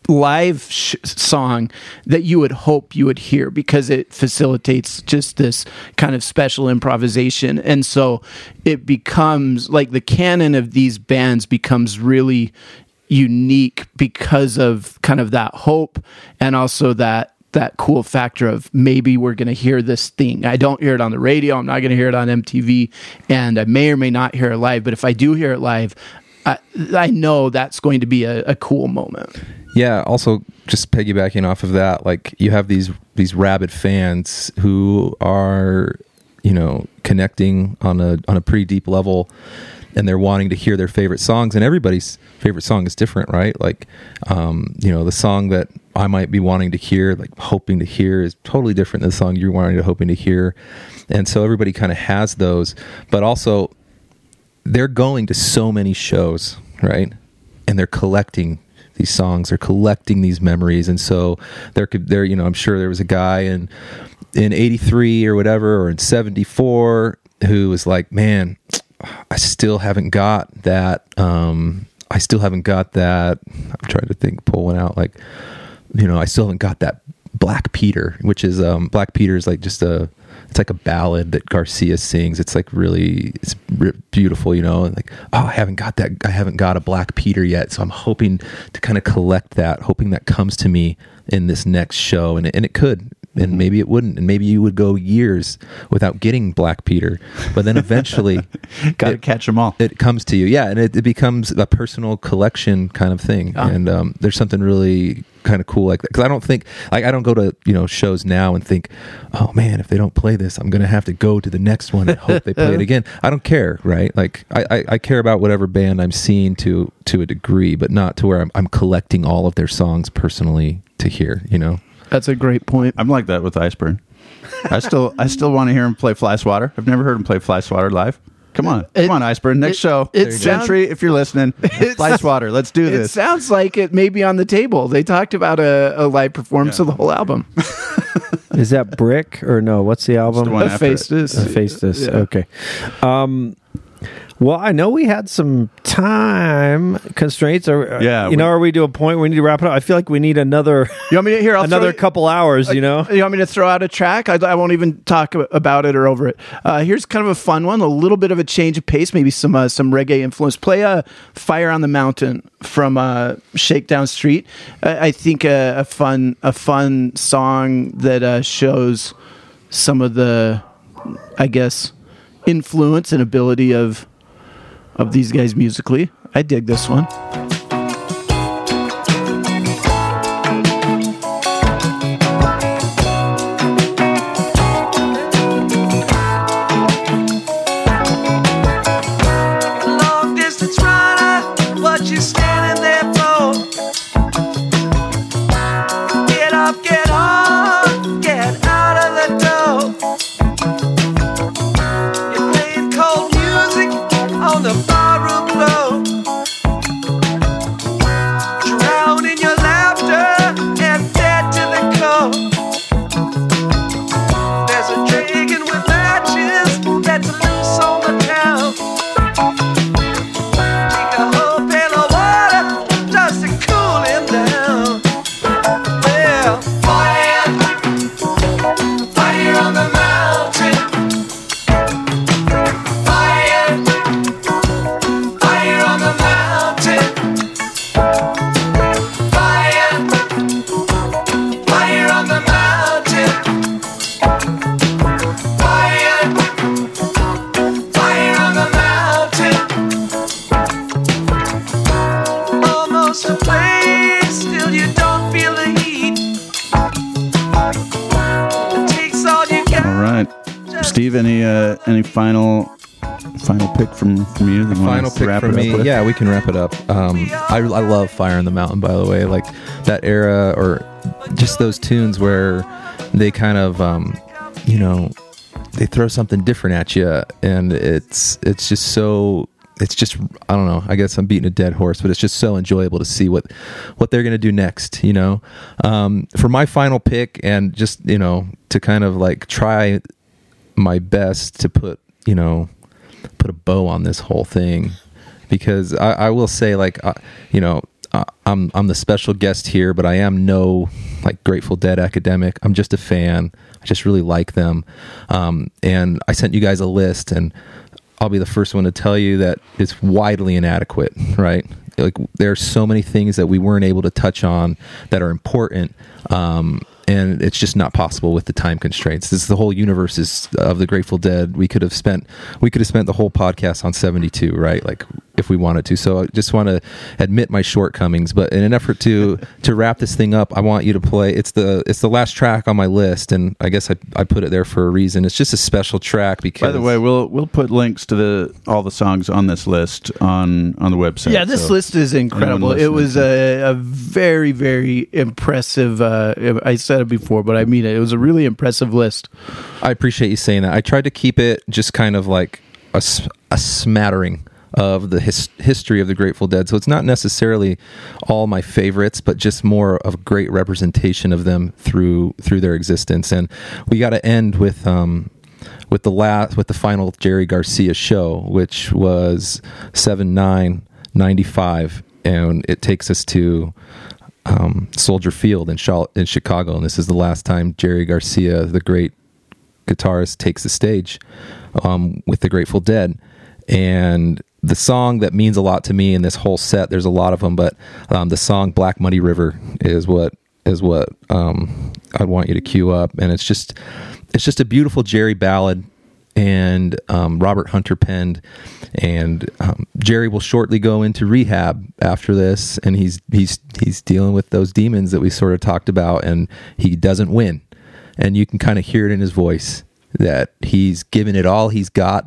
live sh- song that you would hope you would hear because it facilitates just this kind of special improvisation. And so it becomes like the canon of these bands becomes really unique because of kind of that hope, and also that that cool factor of maybe we're going to hear this thing. I don't hear it on the radio. I'm not going to hear it on M T V, and I may or may not hear it live. But if I do hear it live, I, I know that's going to be a, a cool moment. Yeah. Also, just piggybacking off of that, like you have these these rabid fans who are, you know, connecting on a on a pretty deep level, and they're wanting to hear their favorite songs, and everybody's favorite song is different, right? Like, um, you know, the song that I might be wanting to hear, like hoping to hear, is totally different than the song you're wanting to hoping to hear. And so everybody kind of has those, but also they're going to so many shows, right? And they're collecting these songs, they're collecting these memories. And so there could, there, you know, I'm sure there was a guy in, in eighty-three or whatever, or in seventy-four who was like, man, I still haven't got that. Um, I still haven't got that. I'm trying to think, pull one out. Like, you know, I still haven't got that Black Peter, which is um, Black Peter is like just a, it's like a ballad that Garcia sings. It's like really, it's re- beautiful, you know, and like, oh, I haven't got that. I haven't got a Black Peter yet. So I'm hoping to kind of collect that, hoping that comes to me in this next show. And, and it could, and maybe it wouldn't, and maybe you would go years without getting Black Peter, but then eventually gotta catch them all. It comes to you. Yeah. And it, it becomes a personal collection kind of thing. Oh. And um, there's something really kind of cool like that, because I don't think, like, I don't go to, you know, shows now and think, oh man, if they don't play this, I'm gonna have to go to the next one and hope they play it again. I don't care, right? Like I, I, I care about whatever band I'm seeing to to a degree, but not to where I'm, I'm collecting all of their songs personally to hear, you know. That's a great point. I'm like that with Iceburn. I still I still want to hear him play Fly Swatter. I've never heard him play Fly Swatter live. Come on. It, Come on, Iceburn. Next it, show. It Gentry, if you're listening, Fly Swatter. Let's do this. It sounds like it may be on the table. They talked about a, a live performance yeah. of the whole album. Is that Brick or no? What's the album? It's the one after Face This. Face This. Yeah. Okay. Um, well, I know we had some time constraints. Are, yeah, you know, are we to a point where we need to wrap it up? I feel like we need another. You want me to hear another couple hours? You know, you want me to throw out a track? I, I won't even talk about it or over it. Uh, here's kind of a fun one, a little bit of a change of pace, maybe some uh, some reggae influence. Play uh, "Fire on the Mountain" from uh, Shakedown Street. Uh, I think a, a fun a fun song that uh, shows some of the, I guess, influence and ability of of these guys musically. I dig this one. Long distance runner, what you standing there for? Get up, get on, get out of the door. Steve, any uh, any final final pick from, from you? Then final pick wrap from it me. Up with? Yeah, we can wrap it up. Um, I, I love Fire in the Mountain, by the way. Like that era, or just those tunes where they kind of, um, you know, they throw something different at you, and it's it's just so. It's just, I don't know, I guess I'm beating a dead horse, but it's just so enjoyable to see what, what they're going to do next, you know? Um, for my final pick, and just, you know, to kind of like try my best to put, you know, put a bow on this whole thing, because I, I will say, like, uh, you know, uh, I'm, I'm the special guest here, but I am no like Grateful Dead academic. I'm just a fan. I just really like them. Um, and I sent you guys a list, and I'll be the first one to tell you that it's widely inadequate, right? Like there are so many things that we weren't able to touch on that are important, um, and it's just not possible with the time constraints. This is the whole universe is of the Grateful Dead. We could have spent we could have spent the whole podcast on seventy-two, right? Like if we wanted to. So I just want to admit my shortcomings, but in an effort to to wrap this thing up, I want you to play. It's the it's the last track on my list, and I guess I, I put it there for a reason. It's just a special track because. By the way, we'll we'll put links to the all the songs on this list on on the website. Yeah, this so list is incredible. It was a, a very very impressive. Uh, I said it before, but I mean it. It was a really impressive list. I appreciate you saying that. I tried to keep it just kind of like a a smattering of the his, history of the Grateful Dead. So it's not necessarily all my favorites, but just more of a great representation of them through through their existence. And we got to end with um, with the last with the final Jerry Garcia show, which was seven nine ninety-five, and it takes us to um, Soldier Field in in Chicago. And this is the last time Jerry Garcia, the great guitarist, takes the stage um, with the Grateful Dead. And the song that means a lot to me in this whole set, there's a lot of them, but um, the song Black Muddy River is what is what um, I want you to cue up. And it's just it's just a beautiful Jerry ballad, and um, Robert Hunter penned. And um, Jerry will shortly go into rehab after this, and he's he's he's dealing with those demons that we sort of talked about, and he doesn't win. And you can kind of hear it in his voice that he's given it all he's got.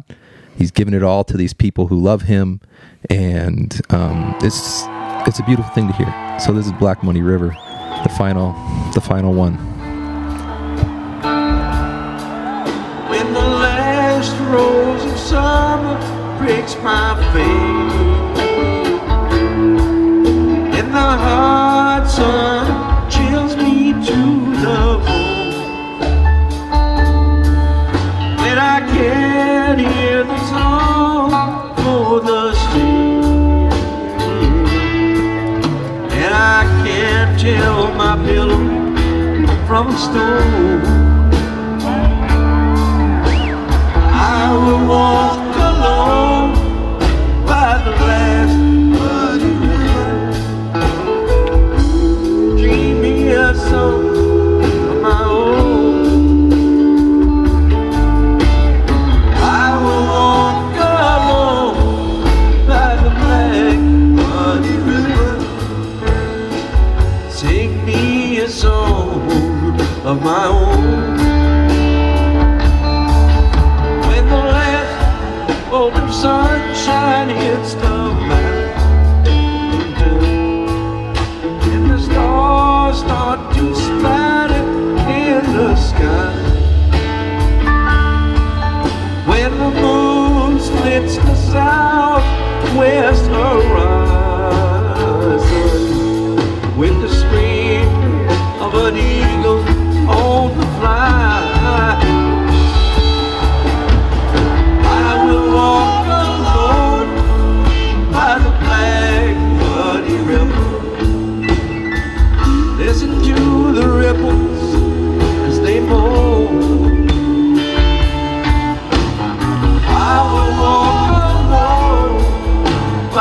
He's given it all to these people who love him, and um, it's it's a beautiful thing to hear. So this is Black Muddy River, the final, the final one. When the last rose of summer breaks my face, and the hot sun chills me to the bone, that I can't hear the song for the street, and I can't tell my pillow from stone. I will walk alone by the last muddy river, dreaming a song of my own. Of my own. When the last open sunshine hits the mountain, and the stars start to splatter in the sky, when the moon slits the southwest horizon with the scream of an eagle on the fly, I will walk alone by the Black Muddy River, listen to the ripples as they moan. I will walk alone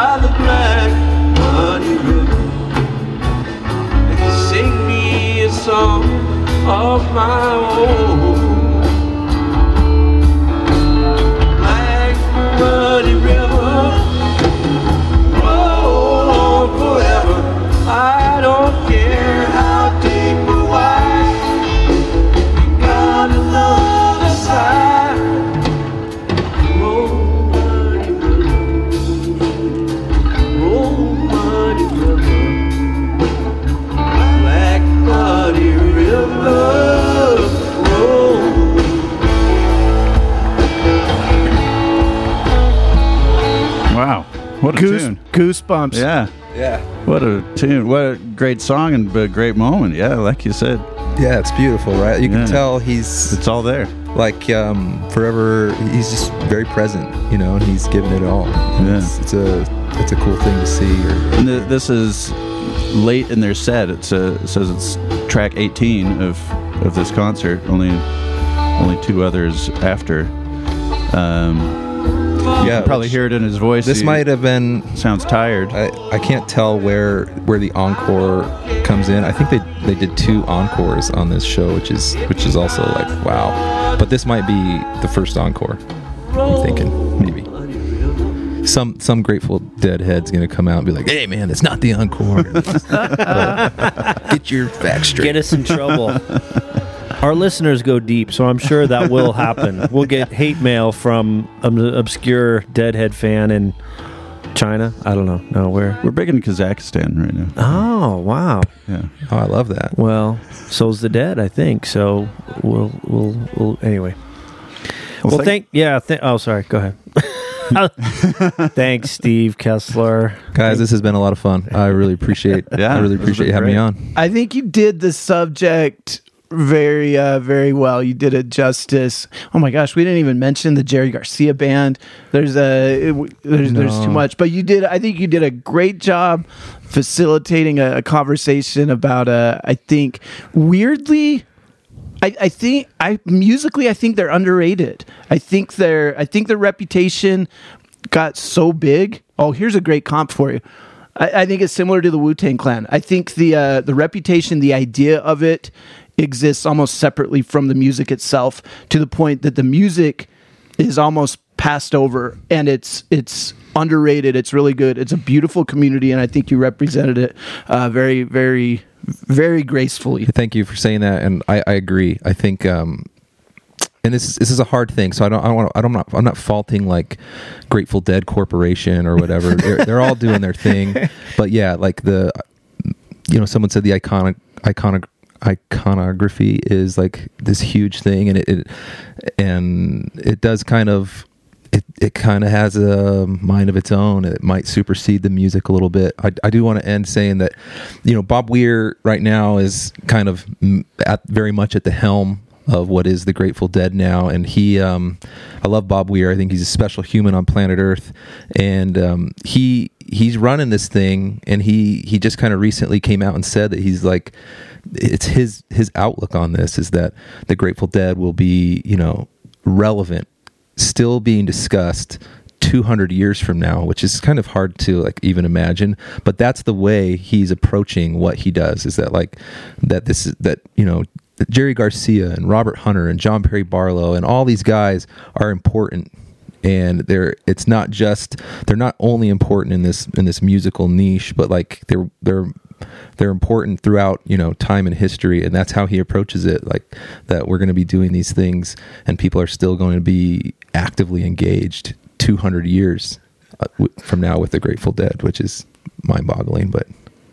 Wow. What a Goose, tune. Goosebumps. Yeah. Yeah. What a tune. What a great song and a great moment. Yeah, like you said. Yeah, it's beautiful, right? You can yeah. tell he's... It's all there. Like, um, forever, he's just very present, you know, and he's giving it all. Yeah. It's, it's a it's a cool thing to see. Or, and th- this is late in their set. It's a, it says it's track eighteen of, of this concert, only only two others after. Um... You yeah, can probably hear it in his voice. This he might have been... Sounds tired. I, I can't tell where where the encore comes in. I think they, they did two encores on this show, which is which is also like, wow. But this might be the first encore, I'm thinking, maybe. Some some Grateful Dead head's going to come out and be like, hey, man, it's not the encore. Get your facts straight. Get us in trouble. Our listeners go deep, so I'm sure that will happen. We'll get hate mail from an obscure Deadhead fan in China. I don't know. No, where? We're big in Kazakhstan right now. Oh, wow. Yeah. Oh, I love that. Well, so's the Dead, I think. So we'll, we'll, we'll anyway. Well, well thank, yeah. Th- oh, sorry. Go ahead. Thanks, Steve Kessler. Guys, this has been a lot of fun. I really appreciate yeah, I really appreciate you having me on. I think you did the subject very uh very well. You did it justice. Oh my gosh, we didn't even mention the Jerry Garcia band. There's a it, there's no. there's too much, but you did I think you did a great job facilitating a, a conversation about uh I think weirdly I, I think I musically I think they're underrated. I think their I think their reputation got so big. Oh, here's a great comp for you. I, I think it's similar to the Wu-Tang Clan. I think the uh, the reputation, the idea of it exists almost separately from the music itself, to the point that the music is almost passed over, and it's it's underrated. It's really good. It's a beautiful community, and I think you represented it uh, very, very, very gracefully. Thank you for saying that, and I, I agree. I think, um, and this is, this is a hard thing, so I don't I want I don't I'm not, I'm not faulting like Grateful Dead Corporation or whatever. they're, they're all doing their thing, but yeah, like the you know someone said the iconic iconic. iconography is like this huge thing, and it, it and it does kind of it, it kind of has a mind of its own. It might supersede the music a little bit. I, I do want to end saying that, you know, Bob Weir right now is kind of at, very much at the helm of what is the Grateful Dead now, and he um I love Bob Weir. I think he's a special human on planet Earth, and um he he's running this thing, and he he just kind of recently came out and said that he's like it's his his outlook on this is that the Grateful Dead will be, you know, relevant, still being discussed two hundred years from now, which is kind of hard to like even imagine, but that's the way he's approaching what he does, is that like that this is that, you know, Jerry Garcia and Robert Hunter and John Perry Barlow and all these guys are important, and they're it's not just they're not only important in this in this musical niche, but like they're they're they're important throughout, you know, time and history, and that's how he approaches it, like that we're going to be doing these things and people are still going to be actively engaged two hundred years from now with the Grateful Dead, which is mind-boggling, but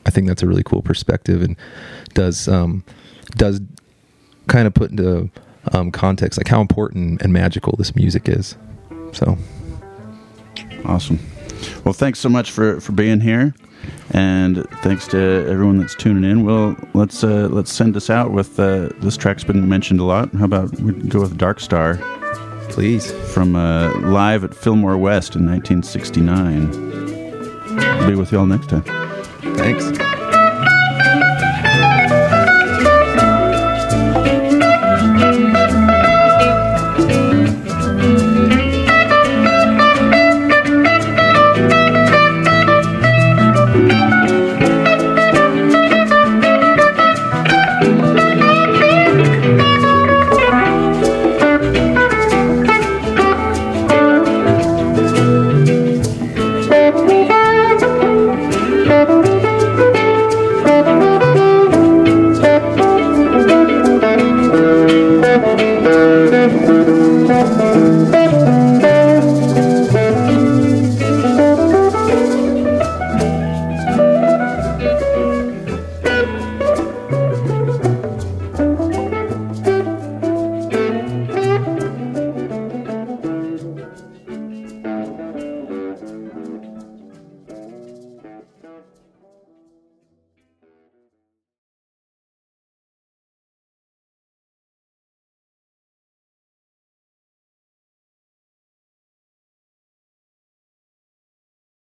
I think that's a really cool perspective, and does um does kind of put into um, context like how important and magical this music is. So awesome. Well, thanks so much for, for being here, and thanks to everyone that's tuning in. Well, let's uh, let's send us out with uh, this track's been mentioned a lot. How about we go with Dark Star, please, from uh, live at Fillmore West in nineteen sixty-nine. I'll be with y'all next time. Thanks.